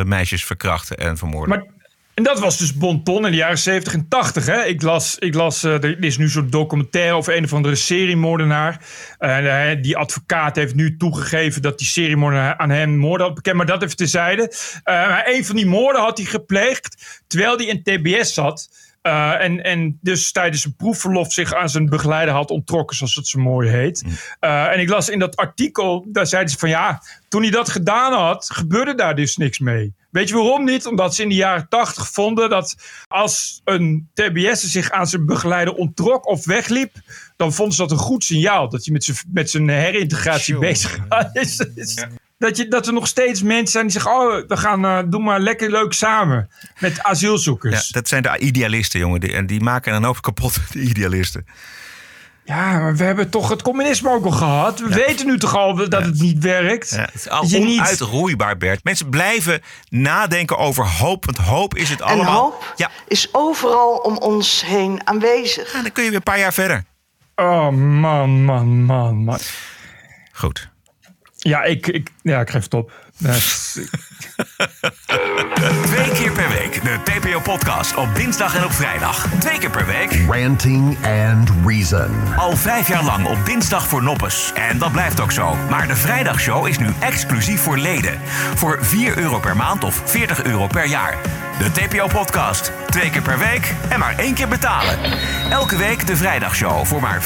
meisjes verkrachten en vermoorden. En dat was dus bonton in de jaren 70 en 80. Hè? Ik las er is nu zo'n documentaire over een of andere seriemoordenaar. Die advocaat heeft nu toegegeven dat die seriemoordenaar aan hem moorden had bekend. Maar dat even terzijde. Een van die moorden had hij gepleegd terwijl hij in TBS zat. En dus tijdens een proefverlof zich aan zijn begeleider had onttrokken, zoals het zo mooi heet. En ik las in dat artikel, daar zeiden ze van ja, toen hij dat gedaan had, gebeurde daar dus niks mee. Weet je waarom niet? Omdat ze in de jaren 80 vonden dat als een TBS'er zich aan zijn begeleider onttrok of wegliep, dan vonden ze dat een goed signaal dat hij met zijn herintegratie bezig is. Ja. Dat er nog steeds mensen zijn die zeggen... oh, we gaan doen maar lekker leuk samen met asielzoekers. Ja, dat zijn de idealisten, jongen. Die maken een hoop kapot, de idealisten. Ja, maar we hebben toch het communisme ook al gehad. We weten nu toch al dat het niet werkt. Ja, het is al onuitroeibaar, Bert. Mensen blijven nadenken over hoop, want hoop is het allemaal. En hoop is overal om ons heen aanwezig. Ja, dan kun je weer een paar jaar verder. Oh, man. Goed. Ja, ik geef het op. 2 keer per week de TPO Podcast op dinsdag en op vrijdag. 2 keer per week Ranting and Reason. Al 5 jaar lang op dinsdag voor noppes. En dat blijft ook zo. Maar de vrijdagshow is nu exclusief voor leden. Voor €4 per maand of €40 per jaar. De TPO Podcast. 2 keer per week en maar 1 keer betalen. Elke week de vrijdagshow voor maar €4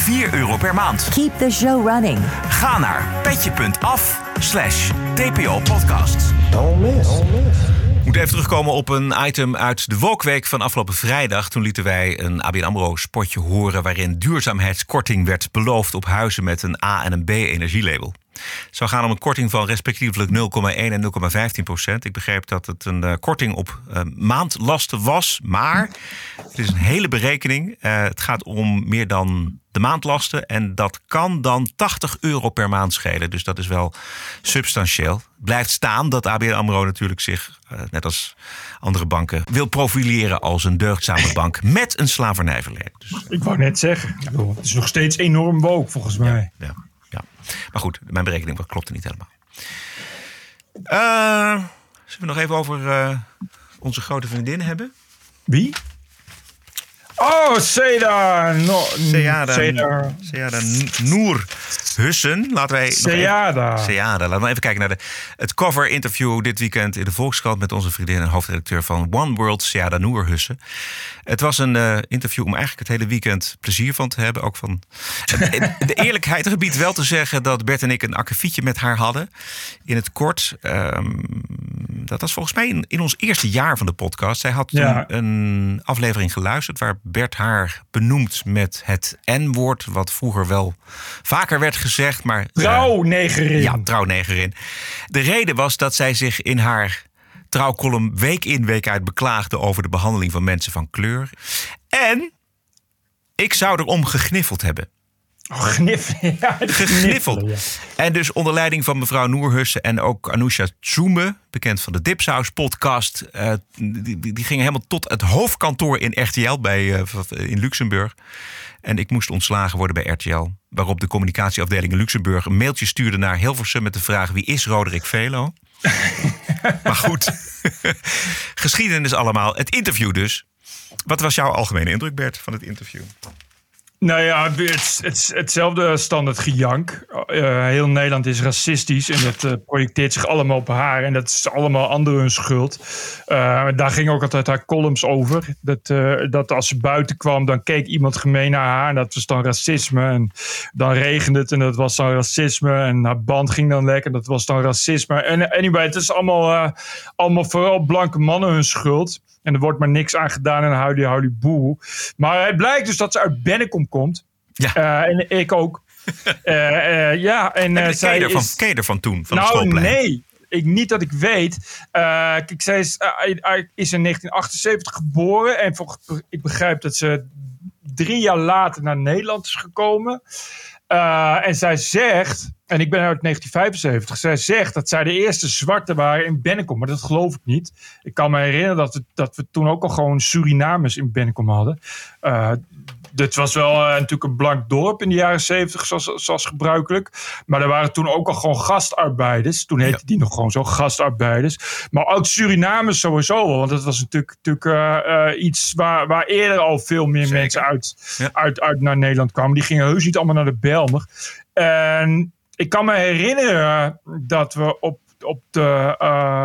per maand. Keep the show running. Ga naar petje.af/TPO Podcasts. Ik moet even terugkomen op een item uit de Walkweek van afgelopen vrijdag. Toen lieten wij een ABN AMRO-spotje horen... waarin duurzaamheidskorting werd beloofd op huizen met een A- en een B-energielabel. Het zou gaan om een korting van respectievelijk 0,1 en 0,15%. Ik begreep dat het een korting op maandlasten was. Maar het is een hele berekening. Het gaat om meer dan de maandlasten. En dat kan dan €80 per maand schelen. Dus dat is wel substantieel. Blijft staan dat ABN AMRO natuurlijk zich, net als andere banken... wil profileren als een deugdzame bank met een slavernijverleden. Dus, ik wou net zeggen, het is nog steeds enorm woke volgens mij. Ja. Maar goed, mijn berekening klopt niet helemaal. Zullen we nog even over onze grote vriendin hebben? Wie? Oh, Seada Noor Hussen. Laten we even kijken naar het cover interview dit weekend in de Volkskrant met onze vriendin en hoofdredacteur van One World, Seada Noor Hussen. Het was een interview om eigenlijk het hele weekend plezier van te hebben. Ook van de eerlijkheid gebiedt wel te zeggen dat Bert en ik een akkefietje met haar hadden. In het kort, dat was volgens mij in ons eerste jaar van de podcast. Zij had een aflevering geluisterd waar Bert haar benoemd met het N-woord, wat vroeger wel vaker werd gezegd, maar trouwnegerin. Ja, trouwnegerin. De reden was dat zij zich in haar trouwcolumn week in, week uit beklaagde over de behandeling van mensen van kleur. En ik zou erom gegniffeld hebben. Oh, gegniffeld. Ja. En dus onder leiding van mevrouw Noor Hussen en ook Anousha Tsoeme, bekend van de Dipsaus podcast. Die gingen helemaal tot het hoofdkantoor in RTL in Luxemburg. En ik moest ontslagen worden bij RTL. Waarop de communicatieafdeling in Luxemburg een mailtje stuurde naar Hilversum met de vraag: wie is Roderick Velo? Maar goed, geschiedenis allemaal. Het interview dus. Wat was jouw algemene indruk, Bert, van het interview? Nou ja, het hetzelfde standaard gejank. Heel Nederland is racistisch en dat projecteert zich allemaal op haar. En dat is allemaal anderen hun schuld. Daar ging ook altijd haar columns over. Dat als ze buiten kwam, dan keek iemand gemeen naar haar. En dat was dan racisme. En dan regende het en dat was dan racisme. En haar band ging dan lek en dat was dan racisme. En anyway, het is allemaal vooral blanke mannen hun schuld. En er wordt maar niks aan gedaan en huilie boe. Maar het blijkt dus dat ze uit Bennekom komt. Ja. En ik ook. Ken je ervan toen? Van de schoolplein? Nee. Niet dat ik weet. Kijk, zij is in 1978 geboren. En ik begrijp dat ze 3 jaar later naar Nederland is gekomen. En zij zegt, en ik ben uit 1975, zij zegt dat zij de eerste zwarte waren in Bennekom. Maar dat geloof ik niet. Ik kan me herinneren dat we toen ook al gewoon Surinamers in Bennekom hadden. Dit was wel natuurlijk een blank dorp in de jaren 70, zoals gebruikelijk. Maar er waren toen ook al gewoon gastarbeiders. Toen heette die nog gewoon zo, gastarbeiders. Maar ook Surinamers sowieso wel. Want dat was natuurlijk iets waar eerder al veel meer mensen uit naar Nederland kwamen. Die gingen heus niet allemaal naar de Belmer. En ik kan me herinneren dat we op de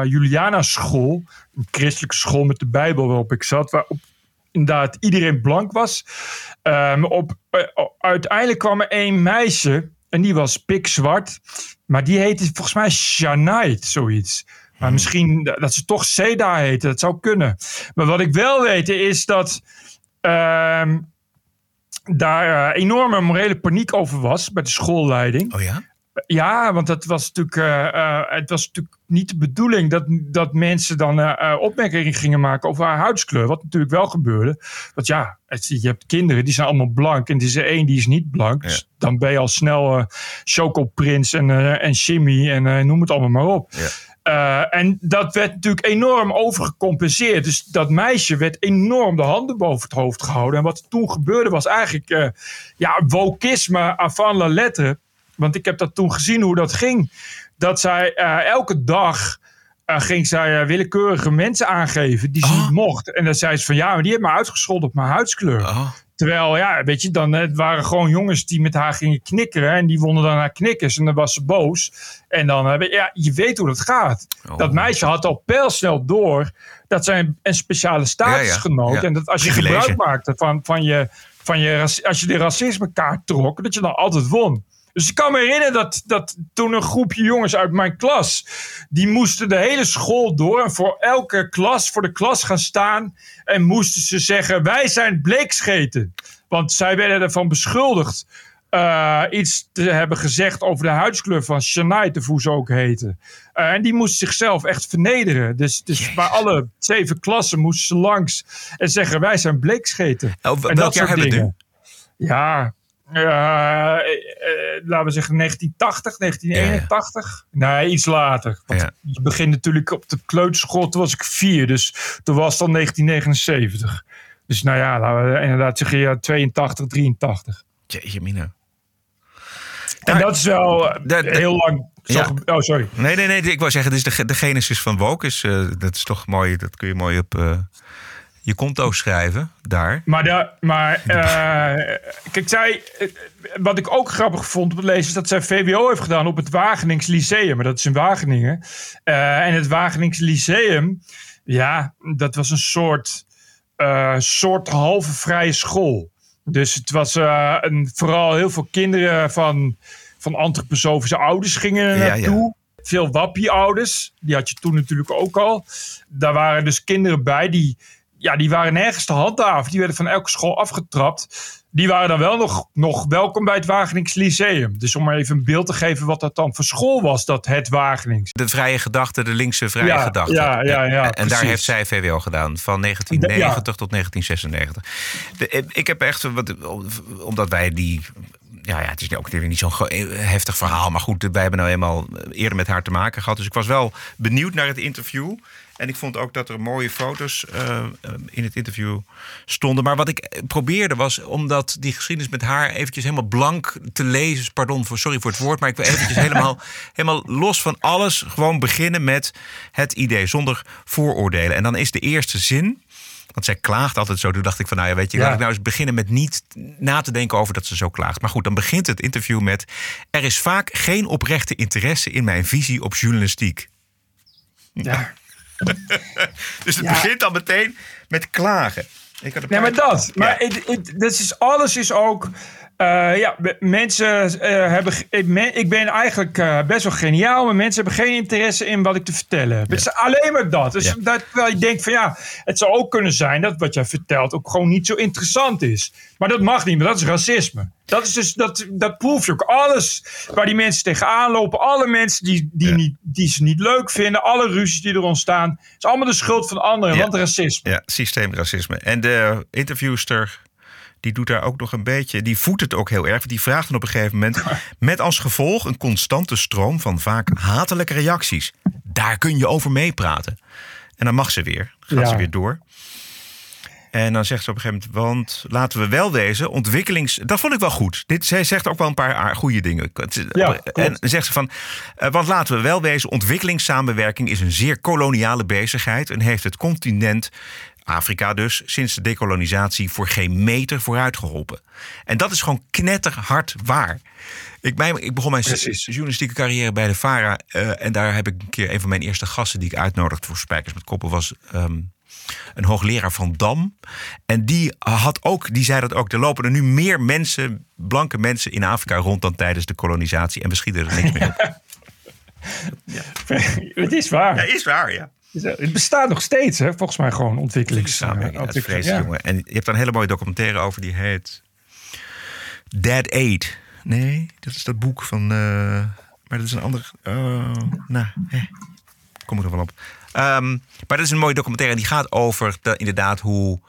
Juliana school, een christelijke school met de Bijbel waarop ik zat, waarop inderdaad iedereen blank was. Uiteindelijk kwam er één meisje en die was pikzwart. Maar die heette volgens mij Shanaid, zoiets. Maar misschien dat ze toch Seda heette, dat zou kunnen. Maar wat ik wel weet is dat daar enorme morele paniek over was bij de schoolleiding. Oh ja? Ja, want dat was natuurlijk, het was natuurlijk niet de bedoeling dat mensen dan opmerkingen gingen maken over haar huidskleur. Wat natuurlijk wel gebeurde. Want ja, je hebt kinderen, die zijn allemaal blank. En er is er één, die is niet blank. Ja. Dus dan ben je al snel Chocoprins en Jimmy en noem het allemaal maar op. Ja. En dat werd natuurlijk enorm overgecompenseerd. Dus dat meisje werd enorm de handen boven het hoofd gehouden. En wat er toen gebeurde was eigenlijk wokisme avant la lettre. Want ik heb dat toen gezien hoe dat ging. Dat zij elke dag ging zij willekeurige mensen aangeven die ze niet mocht. En dan zei ze van ja, maar die heeft me uitgescholden op mijn huidskleur. Oh. Terwijl, ja, weet je, dan het waren gewoon jongens die met haar gingen knikkeren. En die wonnen dan haar knikkers en dan was ze boos. En dan, je weet hoe dat gaat. Oh. Dat meisje had al pijlsnel door dat zij een speciale statusgenoot. Ja. En dat als je gebruik maakte als je de racismekaart trok, dat je dan altijd won. Dus ik kan me herinneren dat toen een groepje jongens uit mijn klas, die moesten de hele school door en voor elke klas, voor de klas gaan staan en moesten ze zeggen, wij zijn bleekscheten. Want zij werden ervan beschuldigd iets te hebben gezegd over de huidskleur van Shanaid, of hoe ze ook heette. En die moest zichzelf echt vernederen. Dus bij alle 7 klassen moesten ze langs en zeggen, wij zijn bleekscheten. En dat soort dingen. Ja. Laten we zeggen 1980, 1981. Ja. Nee, iets later. Want ik begin natuurlijk op de kleuterschool. Toen was ik 4, dus toen was het al 1979. Dus nou ja, laten we inderdaad zeggen 82, 83. Jeetje mina. En dat is wel heel lang... Ja. Oh, sorry. Nee. Ik wou zeggen, dit is de genesis van woke. Dat is toch mooi. Dat kun je mooi op je konto schrijven. Daar. Kijk, zij... Wat ik ook grappig vond op het lezen... is dat zij VWO heeft gedaan op het Wageningse Lyceum. Maar dat is in Wageningen. En het Wageningse Lyceum... Ja, dat was een soort halve vrije school. Dus het was vooral heel veel kinderen van antroposofische ouders gingen er naartoe. Ja. Veel wappie-ouders, die had je toen natuurlijk ook al. Daar waren dus kinderen bij die waren nergens te handhaven. Die werden van elke school afgetrapt. Die waren dan wel nog welkom bij het Wagenings Lyceum. Dus om maar even een beeld te geven wat dat dan voor school was, dat het Wagenings. De vrije gedachte, de linkse vrije gedachte. En daar heeft zij VWO gedaan, van 1990 tot 1996. Ik heb echt, omdat wij die... Ja, het is ook niet zo'n heftig verhaal. Maar goed, wij hebben nou eenmaal eerder met haar te maken gehad. Dus ik was wel benieuwd naar het interview. En ik vond ook dat er mooie foto's in het interview stonden. Maar wat ik probeerde was om dat die geschiedenis met haar eventjes helemaal blank te lezen. Sorry voor het woord, maar ik wil eventjes helemaal los van alles gewoon beginnen met het idee. Zonder vooroordelen. En dan is de eerste zin... Want zij klaagt altijd zo. Toen dacht ik van, laat ik nou eens beginnen met niet na te denken over dat ze zo klaagt. Maar goed, dan begint het interview met... Er is vaak geen oprechte interesse in mijn visie op journalistiek. Ja. Dus het begint dan meteen met klagen. Alles is ook... mensen hebben... Ik ben eigenlijk best wel geniaal... maar mensen hebben geen interesse in wat ik te vertellen heb. Ja. Het is alleen maar dat. Dus dat terwijl je denkt van het zou ook kunnen zijn... dat wat jij vertelt ook gewoon niet zo interessant is. Maar dat mag niet, maar dat is racisme. Dat is dus, dat proef je ook. Alles waar die mensen tegenaan lopen... alle mensen die ze niet leuk vinden... alle ruzies die er ontstaan... is allemaal de schuld van anderen, want racisme. Ja, systeemracisme. En de interviewster... die doet daar ook nog een beetje, die voedt het ook heel erg. Die vraagt dan op een gegeven moment... met als gevolg een constante stroom van vaak hatelijke reacties. Daar kun je over meepraten. En dan mag ze weer. Dan gaat ze weer door. En dan zegt ze op een gegeven moment... want laten we wel wezen, dat vond ik wel goed. Zij zegt ook wel een paar goede dingen. En zegt ze van... want laten we wel wezen, ontwikkelingssamenwerking... is een zeer koloniale bezigheid... en heeft het continent... Afrika dus, sinds de dekolonisatie voor geen meter vooruit geholpen. En dat is gewoon knetterhard waar. Ik begon mijn journalistieke carrière bij de VARA... en daar heb ik een keer een van mijn eerste gasten... die ik uitnodigde voor Spijkers met Koppen... was een hoogleraar van Dam. En die zei dat ook... er lopen er nu meer mensen, blanke mensen in Afrika rond... dan tijdens de kolonisatie. En we schieten er niks meer op. Ja. Het is waar. Ja, is waar, ja. Het bestaat nog steeds, hè? Volgens mij gewoon ontwikkelingssamenwerking. Dat is vreselijk, jongen. En je hebt daar een hele mooie documentaire over, die heet... Dead Aid. Nee, dat is dat boek van... maar dat is een ander... kom ik er wel op. Maar dat is een mooie documentaire en die gaat over... inderdaad hoe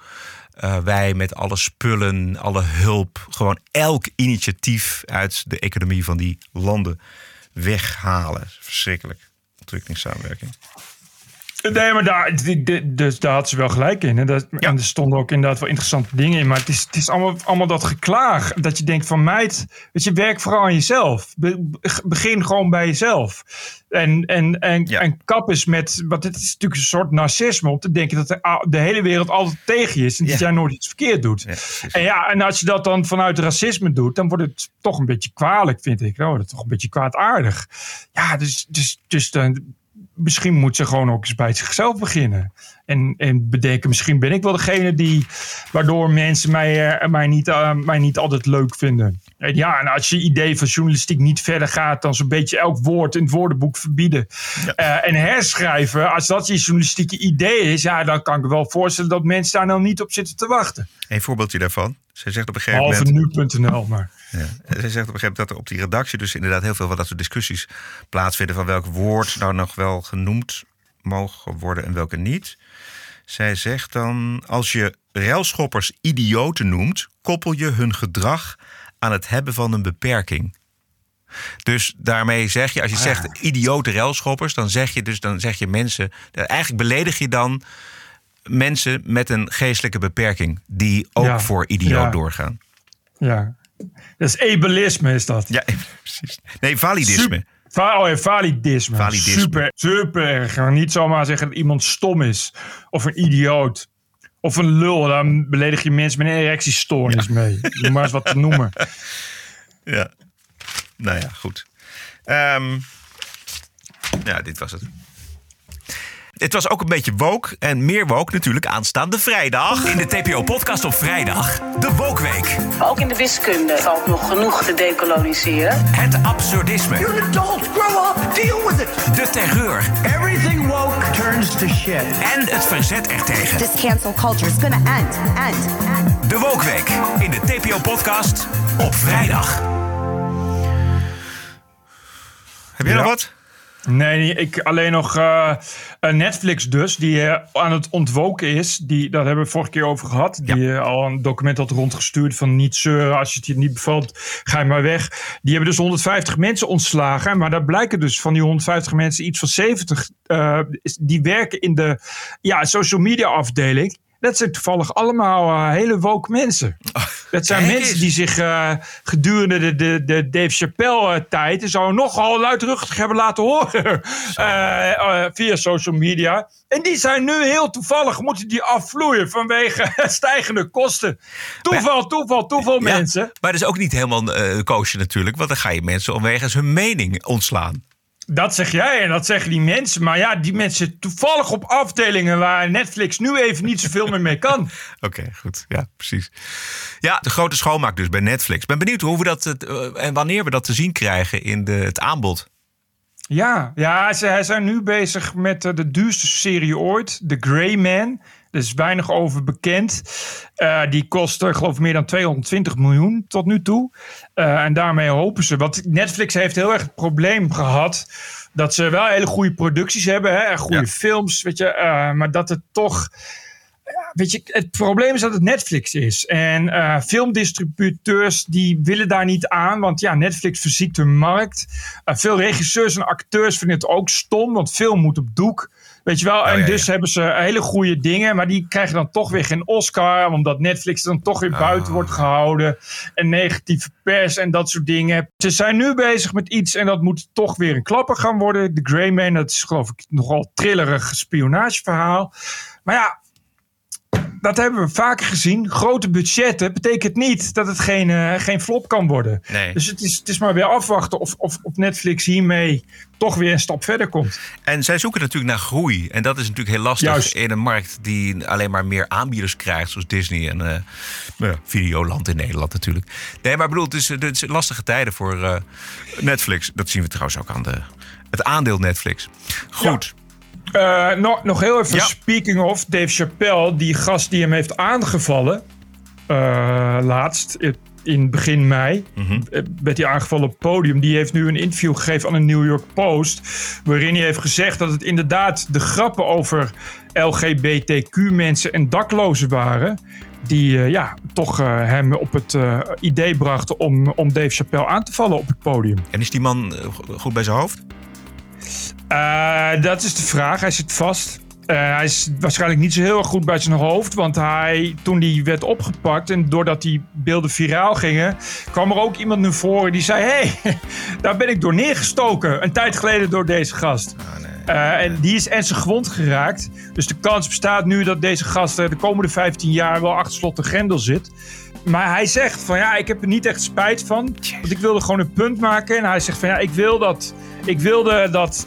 wij met alle spullen, alle hulp... gewoon elk initiatief uit de economie van die landen weghalen. Verschrikkelijk. Ontwikkelingssamenwerking. Nee, maar daar had ze wel gelijk in. Hè? En er stonden ook inderdaad wel interessante dingen in. Maar het is allemaal dat geklaag. Dat je denkt van meid, weet je, werk vooral aan jezelf. Begin gewoon bij jezelf. En kap eens met, want dit is natuurlijk een soort narcisme... om te denken dat de hele wereld altijd tegen je is... en dat jij nooit iets verkeerd doet. Ja, en als je dat dan vanuit racisme doet... dan wordt het toch een beetje kwalijk, vind ik. Nou, dat is toch een beetje kwaadaardig. Ja, dus dan... Misschien moet ze gewoon ook eens bij zichzelf beginnen. En bedenken, misschien ben ik wel degene waardoor mensen mij niet altijd leuk vinden. En als je idee van journalistiek niet verder gaat... dan zo'n beetje elk woord in het woordenboek verbieden. Ja. En herschrijven, als dat je journalistieke idee is... dan kan ik me wel voorstellen dat mensen daar nou niet op zitten te wachten. Een voorbeeldje daarvan. Zij zegt op een gegeven moment... Behalve nu.nl, maar... Ja. En zij zegt op een gegeven moment dat er op die redactie... dus inderdaad heel veel van dat soort discussies plaatsvinden... van welk woord nou nog wel genoemd mogen worden en welke niet... Zij zegt dan, als je railschoppers idioten noemt... koppel je hun gedrag aan het hebben van een beperking. Dus daarmee zeg je, als je zegt idiote railschoppers... dan zeg je mensen... Eigenlijk beledig je dan mensen met een geestelijke beperking... die ook voor idioot doorgaan. Ja, Dat is ableisme, is dat? Ja, precies. Nee, validisme. Validisme. Super erg. Maar niet zomaar zeggen dat iemand stom is. Of een idioot. Of een lul. Dan beledig je mensen met een erectiestoornis mee. Om maar eens wat te noemen. Ja. Nou ja, goed. Ja, dit was het. Het was ook een beetje woke en meer woke natuurlijk aanstaande vrijdag. In de TPO Podcast op vrijdag, de Wokeweek. Ook in de wiskunde valt nog genoeg te dekoloniseren. Het absurdisme. You're an adult, grow up, deal with it. De terreur. Everything woke turns to shit. En het verzet ertegen. This cancel culture is gonna end. De Wokeweek in de TPO Podcast op vrijdag. Heb jij nog wat? Nee, ik alleen nog Netflix dus, die aan het ontwoken is. Dat hebben we vorige keer over gehad. Die al een document had rondgestuurd van niet zeuren. Als je het niet bevalt, ga je maar weg. Die hebben dus 150 mensen ontslagen. Maar daar blijken dus van die 150 mensen iets van 70. Die werken in de social media afdeling. Dat zijn toevallig allemaal hele woke mensen. Dat zijn mensen die zich gedurende de Dave Chappelle-tijd... zo nogal luidruchtig hebben laten horen via social media. En die zijn nu heel toevallig, moeten die afvloeien... vanwege stijgende kosten. Toeval, mensen. Maar dat is ook niet helemaal koosje natuurlijk... want dan ga je mensen omwegens hun mening ontslaan. Dat zeg jij en dat zeggen die mensen. Maar ja, die mensen toevallig op afdelingen... waar Netflix nu even niet zoveel meer mee kan. Oké, goed. Ja, precies. Ja, de grote schoonmaak dus bij Netflix. Ben benieuwd hoe we dat en wanneer we dat te zien krijgen in het aanbod. Ja, ze zijn nu bezig met de duurste serie ooit. The Grey Man. Er is weinig over bekend. Die kost geloof ik meer dan 220 miljoen tot nu toe. En daarmee hopen ze. Want Netflix heeft heel erg het probleem gehad... dat ze wel hele goede producties hebben. Hè? Goede films, weet je. Maar dat het toch... weet je, het probleem is dat het Netflix is. En filmdistributeurs die willen daar niet aan. Want ja, Netflix verziekt hun markt. Veel regisseurs en acteurs vinden het ook stom. Want film moet op doek. Weet je wel, hebben ze hele goede dingen... maar die krijgen dan toch weer geen Oscar... omdat Netflix dan toch weer buiten wordt gehouden... en negatieve pers en dat soort dingen. Ze zijn nu bezig met iets... en dat moet toch weer een klapper gaan worden. The Grey Man, dat is geloof ik nogal trillerig spionageverhaal. Maar ja, dat hebben we vaker gezien. Grote budgetten betekent niet dat het geen flop kan worden. Nee. Dus het is maar weer afwachten of Netflix hiermee... toch weer een stap verder komt. En zij zoeken natuurlijk naar groei. En dat is natuurlijk heel lastig in een markt... die alleen maar meer aanbieders krijgt... zoals Disney en Videoland in Nederland natuurlijk. Nee, maar ik bedoel, het is lastige tijden voor Netflix. Dat zien we trouwens ook aan het aandeel Netflix. Goed. Ja. Nog heel even speaking of Dave Chappelle, die gast die hem heeft aangevallen laatst in begin mei, werd hij aangevallen op het podium. Die heeft nu een interview gegeven aan de New York Post, waarin hij heeft gezegd dat het inderdaad de grappen over LGBTQ-mensen en daklozen waren, die toch hem op het idee brachten om Dave Chappelle aan te vallen op het podium. En is die man goed bij zijn hoofd? Dat is de vraag. Hij zit vast. Hij is waarschijnlijk niet zo heel erg goed bij zijn hoofd. Want toen hij werd opgepakt en doordat die beelden viraal gingen... kwam er ook iemand naar voren die zei... hey, daar ben ik door neergestoken. Een tijd geleden door deze gast. Oh, nee. En die is ernstig gewond geraakt. Dus de kans bestaat nu dat deze gast de komende 15 jaar wel achter slot en grendel zit. Maar hij zegt van ik heb er niet echt spijt van. Want ik wilde gewoon een punt maken. En hij zegt van ik wilde dat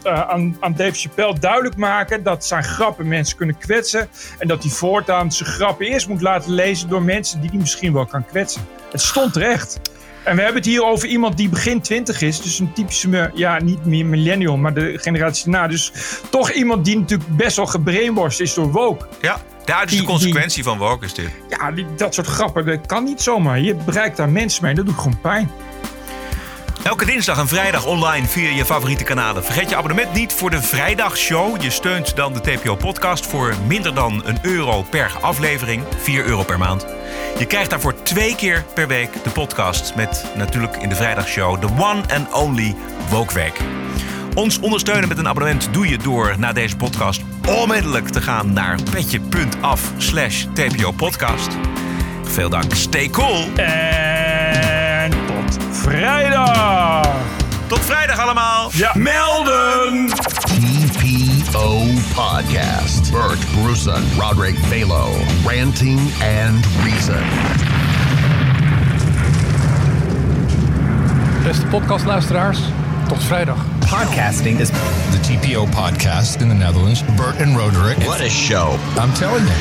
aan Dave Chappelle duidelijk maken... dat zijn grappen mensen kunnen kwetsen... en dat hij voortaan zijn grappen eerst moet laten lezen... door mensen die hij misschien wel kan kwetsen. Het stond terecht. En we hebben het hier over iemand die begin 20 is. Dus een typische, niet meer millennial, maar de generatie daarna. Dus toch iemand die natuurlijk best wel gebrainwashed is door woke. Ja, daar is de consequentie van woke is dit. Ja, dat soort grappen, dat kan niet zomaar. Je bereikt daar mensen mee en dat doet gewoon pijn. Elke dinsdag en vrijdag online via je favoriete kanalen. Vergeet je abonnement niet voor de vrijdagshow. Je steunt dan de TPO-podcast voor minder dan €1 per aflevering. €4 per maand. Je krijgt daarvoor 2 keer per week de podcast. Met natuurlijk in de vrijdagshow de one and only Wokeweek. Ons ondersteunen met een abonnement doe je door na deze podcast... onmiddellijk te gaan naar petje.af/TPO-podcast. Veel dank. Stay cool. vrijdag. Tot vrijdag allemaal. Ja. Melden. TPO Podcast. Bert Brussen, Roderick Velo. Ranting and Reason. Beste podcastluisteraars, tot vrijdag. Podcasting is the TPO podcast in the Netherlands. Bert and Roderick. What a show. I'm telling you.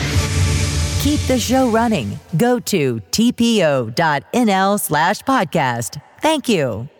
Keep the show running. Go to tpo.nl/podcast. Thank you.